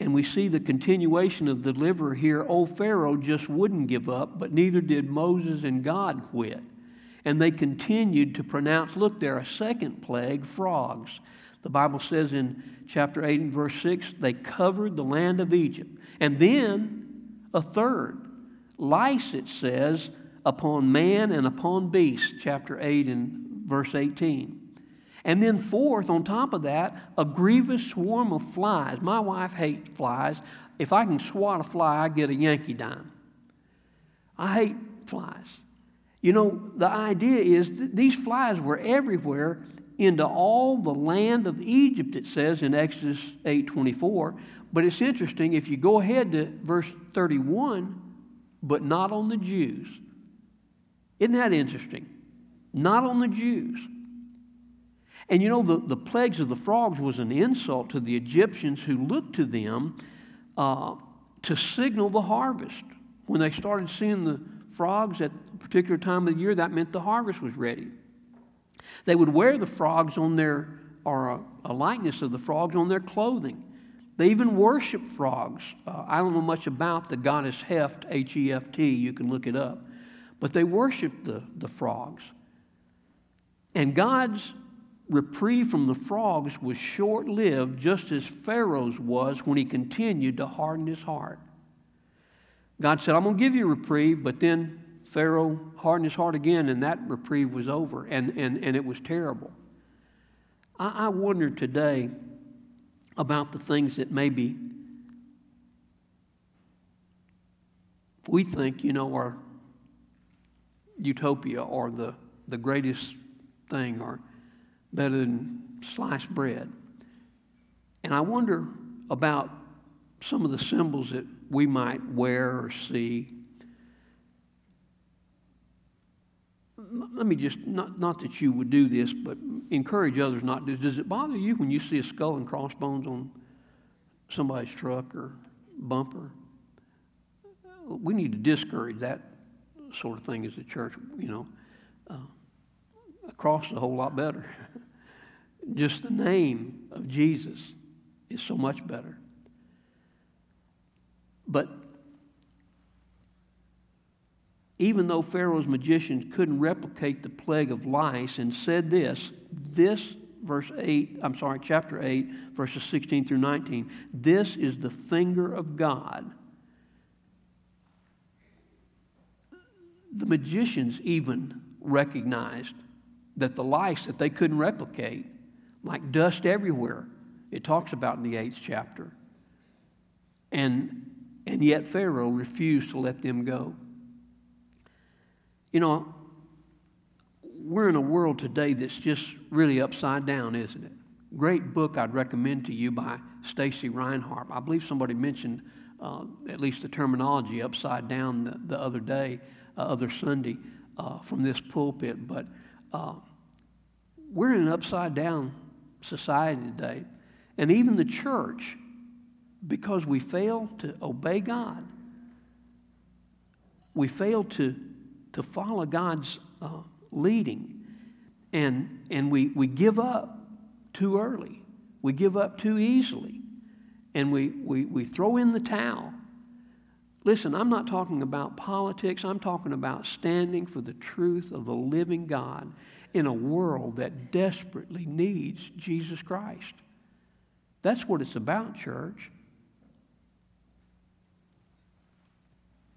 And we see the continuation of the deliverer here. Old Pharaoh just wouldn't give up, but neither did Moses and God quit. And they continued to pronounce, look, there, a second plague, frogs. The Bible says in chapter 8 and verse 6, they covered the land of Egypt. And then a third, lice, it says, upon man and upon beast, chapter 8 and verse 18. And then fourth, on top of that, a grievous swarm of flies. My wife hates flies. If I can swat a fly, I get a Yankee dime. I hate flies. You know, the idea is these flies were everywhere, into all the land of Egypt, it says in Exodus 8:24. But it's interesting, if you go ahead to verse 31, but not on the Jews. Isn't that interesting? Not on the Jews. And you know, the plagues of the frogs was an insult to the Egyptians who looked to them to signal the harvest. When they started seeing the frogs at a particular time of the year, that meant the harvest was ready. They would wear the frogs on their, or a likeness of the frogs on their clothing. They even worship frogs. I don't know much about the goddess Heft, H-E-F-T. You can look it up. But they worshiped the frogs. And God's reprieve from the frogs was short-lived, just as Pharaoh's was when he continued to harden his heart. God said, I'm going to give you a reprieve, but then Pharaoh hardened his heart again, and that reprieve was over, and it was terrible. I wonder today about the things that maybe we think, you know, are utopia or the greatest thing or better than sliced bread. And I wonder about some of the symbols that we might wear or see. Let me just, not that you would do this, but encourage others not to. Does it bother you when you see a skull and crossbones on somebody's truck or bumper? We need to discourage that sort of thing as a church, you know. A cross is a whole lot better. Just the name of Jesus is so much better. But even though Pharaoh's magicians couldn't replicate the plague of lice, and said this chapter 8, verses 16 through 19, this is the finger of God. The magicians even recognized that the lice that they couldn't replicate, like dust everywhere, it talks about in the 8th chapter. And yet Pharaoh refused to let them go. You know, we're in a world today that's just really upside down, isn't it? Great book I'd recommend to you by Stacy Reinhart. I believe somebody mentioned at least the terminology upside down the other day, other Sunday, from this pulpit. But we're in an upside down society today. And even the church, because we fail to obey God, we fail to follow God's leading, and we give up too early, we give up too easily, and we throw in the towel. Listen, I'm not talking about politics. I'm talking about standing for the truth of the living God in a world that desperately needs Jesus Christ. That's what it's about, church.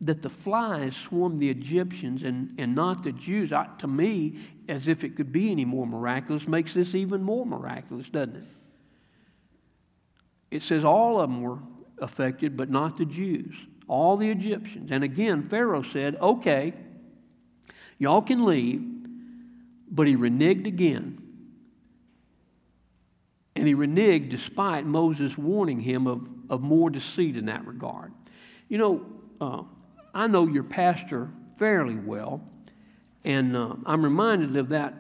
That the flies swarmed the Egyptians and not the Jews, to me, as if it could be any more miraculous, makes this even more miraculous, doesn't it? It says all of them were affected, but not the Jews, all the Egyptians. And again, Pharaoh said, okay, y'all can leave, but he reneged again. And he reneged despite Moses warning him of more deceit in that regard. You know, I know your pastor fairly well, and I'm reminded of that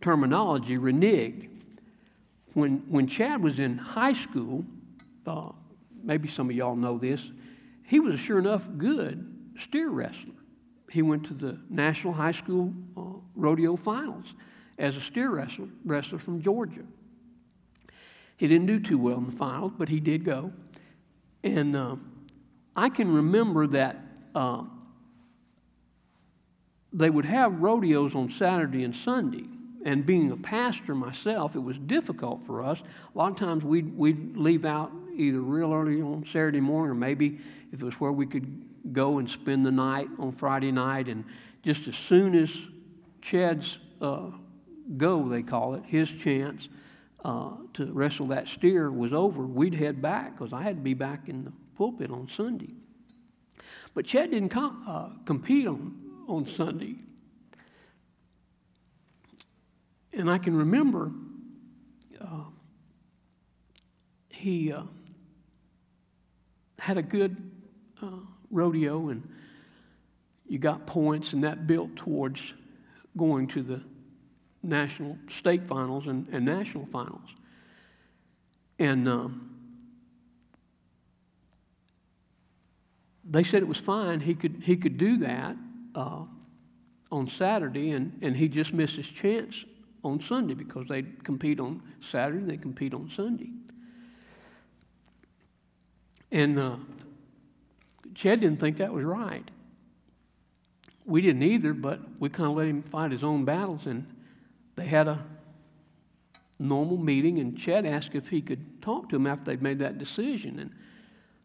terminology, renege. When Chad was in high school, maybe some of y'all know this, he was a sure enough good steer wrestler. He went to the National High School Rodeo Finals as a steer wrestler from Georgia. He didn't do too well in the finals, but he did go. And I can remember that they would have rodeos on Saturday and Sunday. And being a pastor myself, it was difficult for us. A lot of times we'd leave out either real early on Saturday morning, or maybe if it was where we could go and spend the night on Friday night. And just as soon as Chad's go, they call it, his chance to wrestle that steer was over, we'd head back because I had to be back in the pulpit on Sunday. But Chad didn't compete on Sunday. And I can remember he had a good rodeo, and you got points, and that built towards going to the national state finals and national finals. And they said it was fine. He could do that on Saturday, and he just missed his chance on Sunday because they compete on Saturday and they compete on Sunday. And Chad didn't think that was right. We didn't either, but we kind of let him fight his own battles, and they had a normal meeting, and Chad asked if he could talk to him after they'd made that decision. And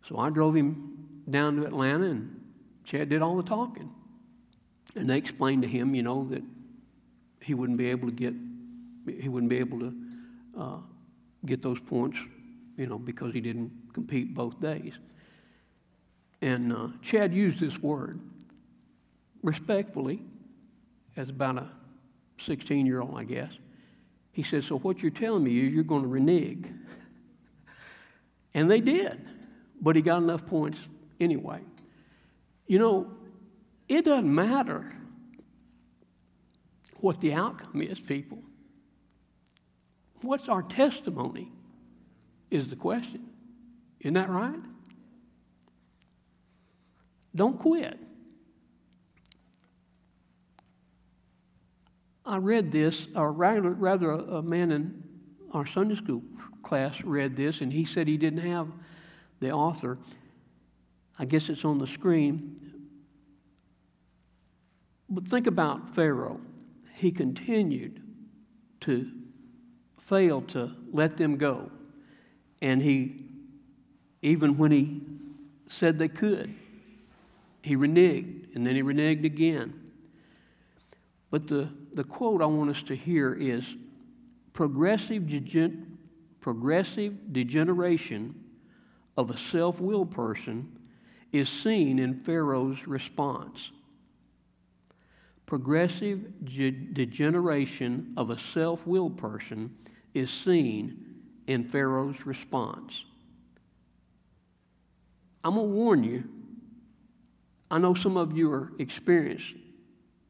so I drove him down to Atlanta, and Chad did all the talking. And they explained to him, you know, that he wouldn't be able to get those points, you know, because he didn't compete both days. And Chad used this word, respectfully, as about a 16-year-old, I guess. He said, so what you're telling me is you're going to renege. And they did, but he got enough points anyway. You know, it doesn't matter what the outcome is, people. What's our testimony is the question. Isn't that right? Don't quit. I read this, or rather a man in our Sunday school class read this, and he said he didn't have the author. I guess it's on the screen. But think about Pharaoh. He continued to fail to let them go. And he, even when he said they could, he reneged, and then he reneged again. But the quote I want us to hear is, progressive degeneration of a self-willed person is seen in Pharaoh's response. Progressive degeneration of a self-willed person is seen in Pharaoh's response. I'm going to warn you, I know some of you are experienced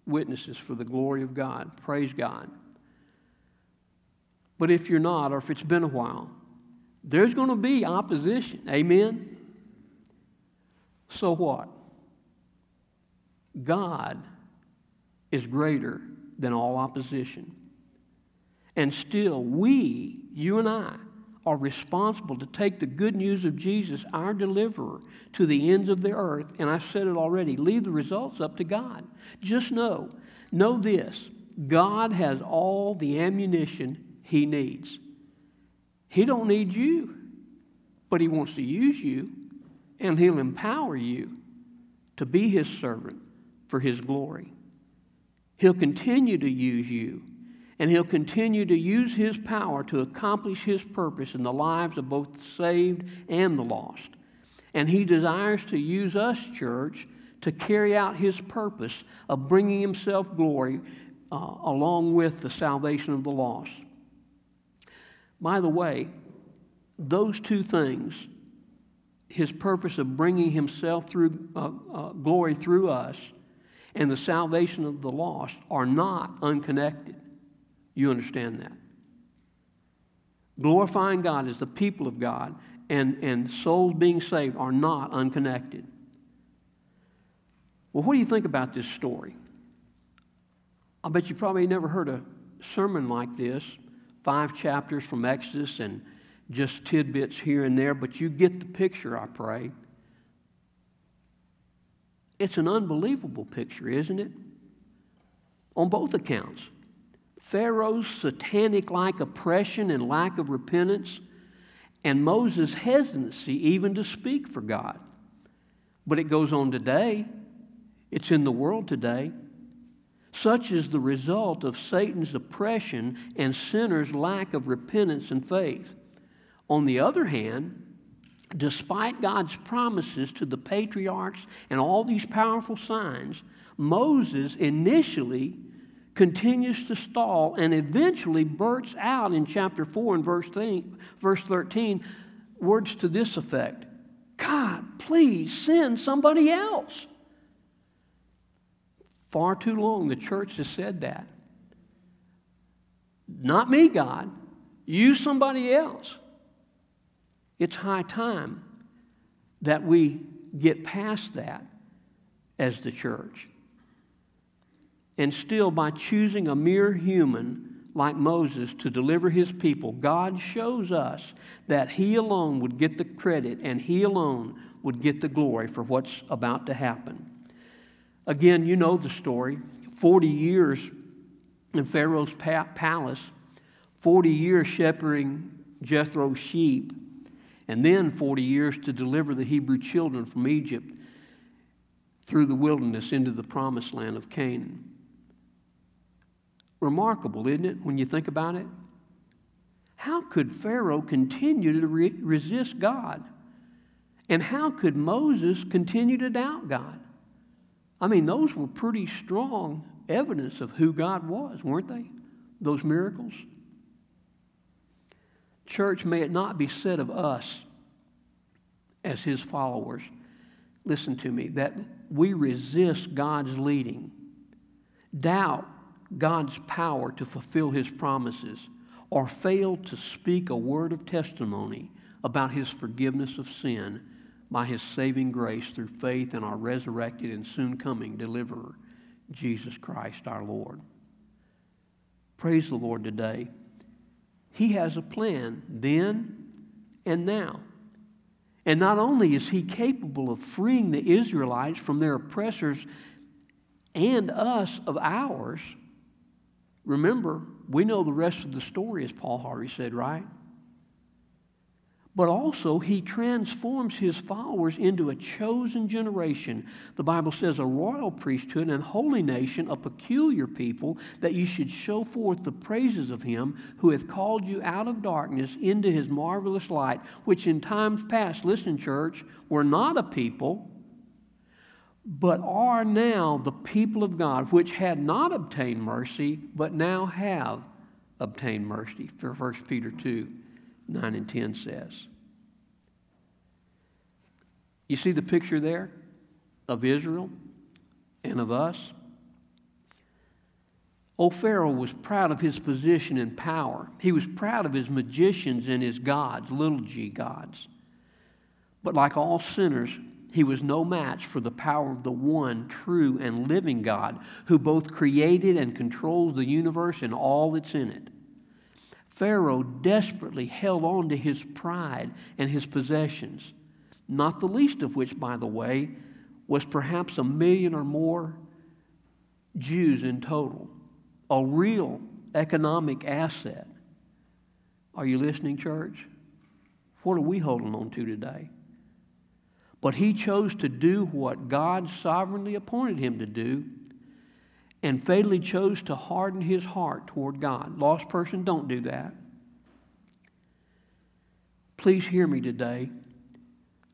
witnesses for the glory of God, praise God. But if you're not, or if it's been a while, there's going to be opposition, amen? So what? God is greater than all opposition. And still we, you and I, are responsible to take the good news of Jesus, our deliverer, to the ends of the earth. And I said it already, leave the results up to God. Just know this, God has all the ammunition he needs. He don't need you, but he wants to use you, and he'll empower you to be his servant for his glory. He'll continue to use you, and he'll continue to use his power to accomplish his purpose in the lives of both the saved and the lost. And he desires to use us, church, to carry out his purpose of bringing himself glory along with the salvation of the lost. By the way, those two things, his purpose of bringing himself through glory through us and the salvation of the lost, are not unconnected. You understand that? Glorifying God as the people of God and souls being saved are not unconnected. Well, what do you think about this story? I bet you probably never heard a sermon like this, 5 chapters from Exodus and just tidbits here and there, but you get the picture, I pray. It's an unbelievable picture, isn't it? On both accounts. Pharaoh's satanic-like oppression and lack of repentance, and Moses' hesitancy even to speak for God. But it goes on today. It's in the world today. Such is the result of Satan's oppression and sinners' lack of repentance and faith. On the other hand, despite God's promises to the patriarchs and all these powerful signs, Moses initially continues to stall and eventually bursts out in chapter 4 and verse 13, words to this effect, God, please send somebody else. Far too long the church has said that. Not me, God. Use somebody else. It's high time that we get past that as the church. And still, by choosing a mere human like Moses to deliver his people, God shows us that he alone would get the credit and he alone would get the glory for what's about to happen. Again, you know the story. 40 years in Pharaoh's palace, 40 years shepherding Jethro's sheep, and then 40 years to deliver the Hebrew children from Egypt through the wilderness into the promised land of Canaan. Remarkable, isn't it, when you think about it? How could Pharaoh continue to resist God? And how could Moses continue to doubt God? I mean, those were pretty strong evidence of who God was, weren't they? Those miracles. Church, may it not be said of us as his followers, listen to me, that we resist God's leading, doubt God's power to fulfill his promises, or fail to speak a word of testimony about his forgiveness of sin by his saving grace through faith in our resurrected and soon coming deliverer, Jesus Christ our Lord. Praise the Lord today. He has a plan then and now. And not only is he capable of freeing the Israelites from their oppressors and us of ours, remember, we know the rest of the story, as Paul Harvey said, right? But also, he transforms his followers into a chosen generation. The Bible says, a royal priesthood and holy nation, a peculiar people, that you should show forth the praises of him who hath called you out of darkness into his marvelous light, which in times past, listen, church, were not a people, but are now the people of God, which had not obtained mercy, but now have obtained mercy, for 1 Peter 2. 9 and 10 says. You see the picture there of Israel and of us? Old Pharaoh was proud of his position and power. He was proud of his magicians and his gods, little g gods. But like all sinners, he was no match for the power of the one true and living God who both created and controls the universe and all that's in it. Pharaoh desperately held on to his pride and his possessions, not the least of which, by the way, was perhaps 1 million or more Jews in total, a real economic asset. Are you listening, church? What are we holding on to today? But he chose to do what God sovereignly appointed him to do and fatally chose to harden his heart toward God. Lost person, don't do that. Please hear me today,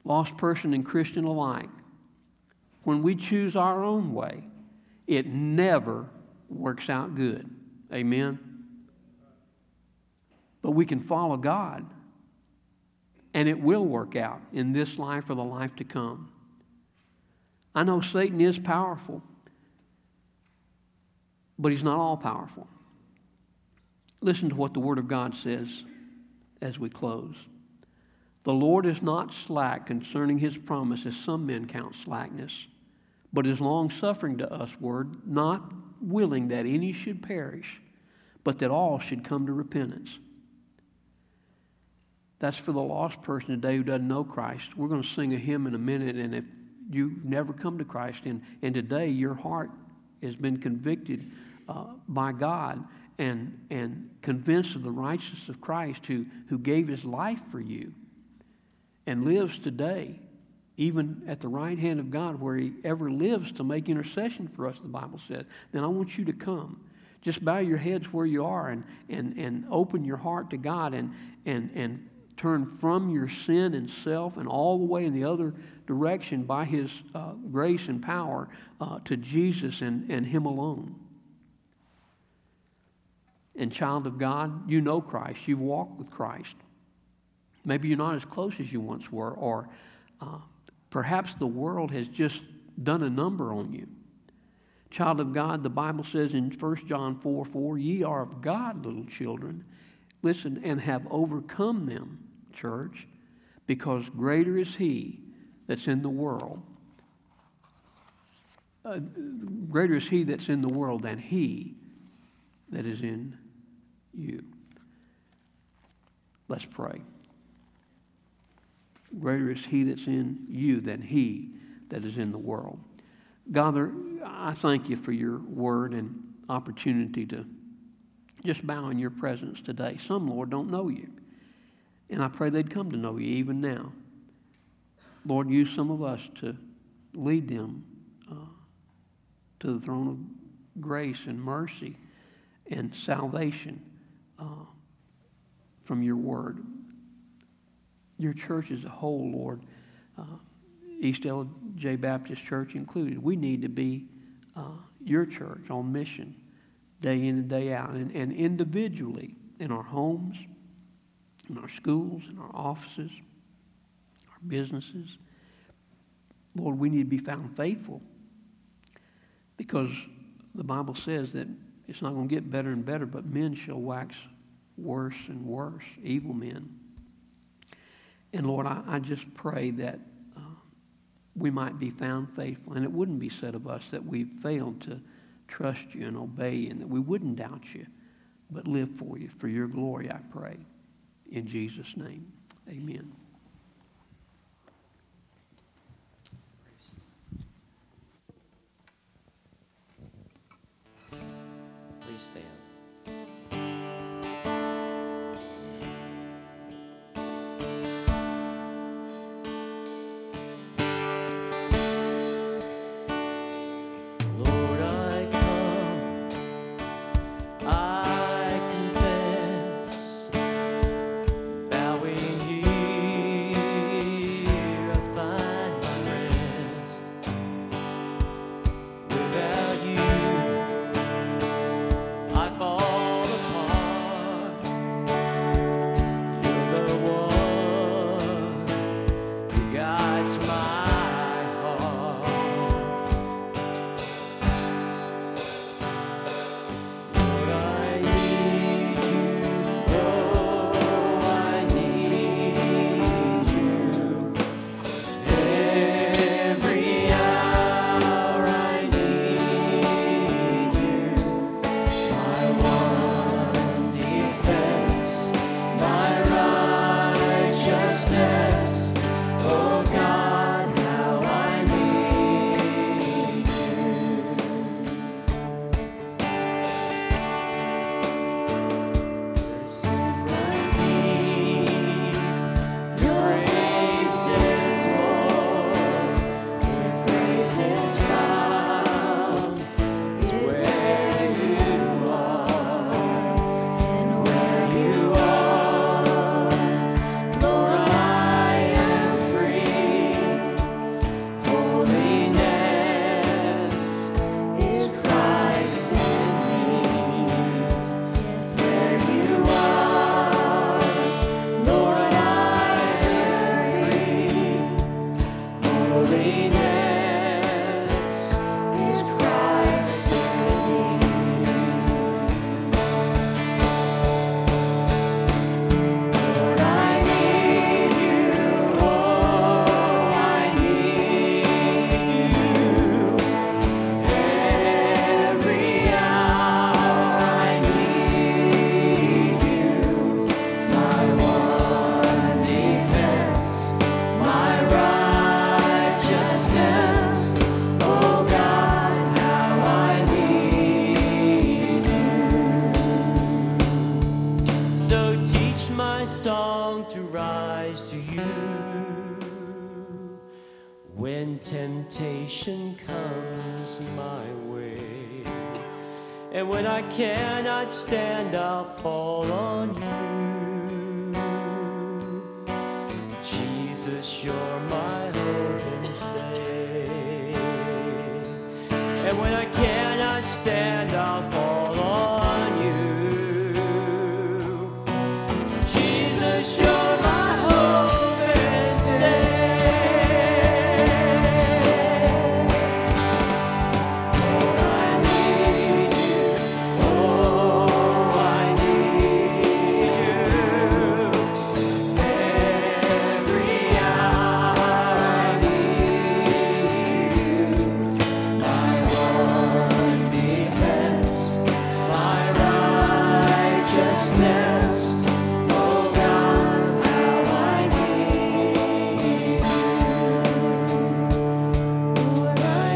lost person and Christian alike. When we choose our own way, it never works out good. Amen? But we can follow God, and it will work out in this life or the life to come. I know Satan is powerful, but he's not all-powerful. Listen to what the Word of God says as we close. The Lord is not slack concerning His promise, as some men count slackness, but is long-suffering to usward, not willing that any should perish, but that all should come to repentance. That's for the lost person today who doesn't know Christ. We're going to sing a hymn in a minute, and if you've never come to Christ, and today your heart has been convicted by God and convinced of the righteousness of Christ who gave His life for you and lives today, even at the right hand of God, where He ever lives to make intercession for us, the Bible says, then I want you to come. Just bow your heads where you are and open your heart to God and turn from your sin and self and all the way in the other direction by His grace and power to Jesus and Him alone. And child of God, you know Christ. You've walked with Christ. Maybe you're not as close as you once were, or perhaps the world has just done a number on you. Child of God, the Bible says in 1 John 4:4, ye are of God, little children. Listen, and have overcome them, church, because greater is He that's in the world. Greater is He that's in the world than he that is in you. Let's pray. Greater is He that's in you than he that is in the world. God, I thank You for Your word and opportunity to just bow in Your presence today. Some, Lord, don't know You, and I pray they'd come to know You even now. Lord, use some of us to lead them to the throne of grace and mercy and salvation from Your word. Your church as a whole, Lord, East Ellijay Baptist Church included, we need to be Your church on mission day in and day out, and individually in our homes, in our schools, in our offices, our businesses. Lord, we need to be found faithful, because the Bible says that it's not going to get better and better, but men shall wax worse and worse, evil men. And Lord, I just pray that we might be found faithful, and it wouldn't be said of us that we've failed to trust You and obey You, and that we wouldn't doubt You, but live for You, for Your glory, I pray. In Jesus' name, amen. Please stand. Oh you when temptation comes my way. And when I cannot stand, I'll fall on you. Jesus, you're my hope and stay. And when I cannot stand, I'll fall on you. Jesus, you're my hope and stay. Oh, I need you. Oh, I need you. Every hour I need you. My one defense, my righteousness. Oh God, how I need you. Lord, I need you.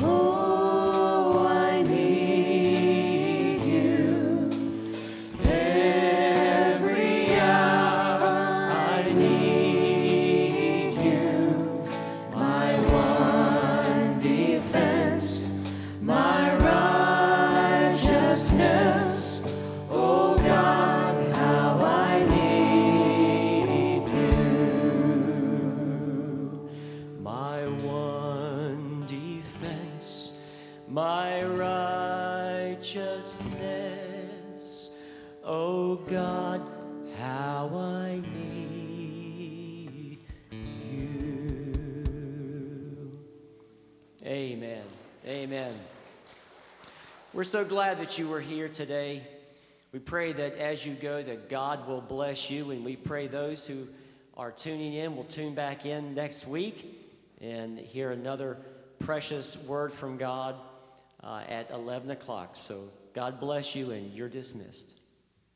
Oh, I need you. Every hour I need you. My one defense, my righteousness. Oh God, how I need you. My one defense, my righteousness. Oh God, how I need you. Amen. Amen. We're so glad that you were here today. We pray that as you go, that God will bless you, and we pray those who are tuning in will tune back in next week and hear another precious word from God at 11 o'clock. So God bless you, and you're dismissed.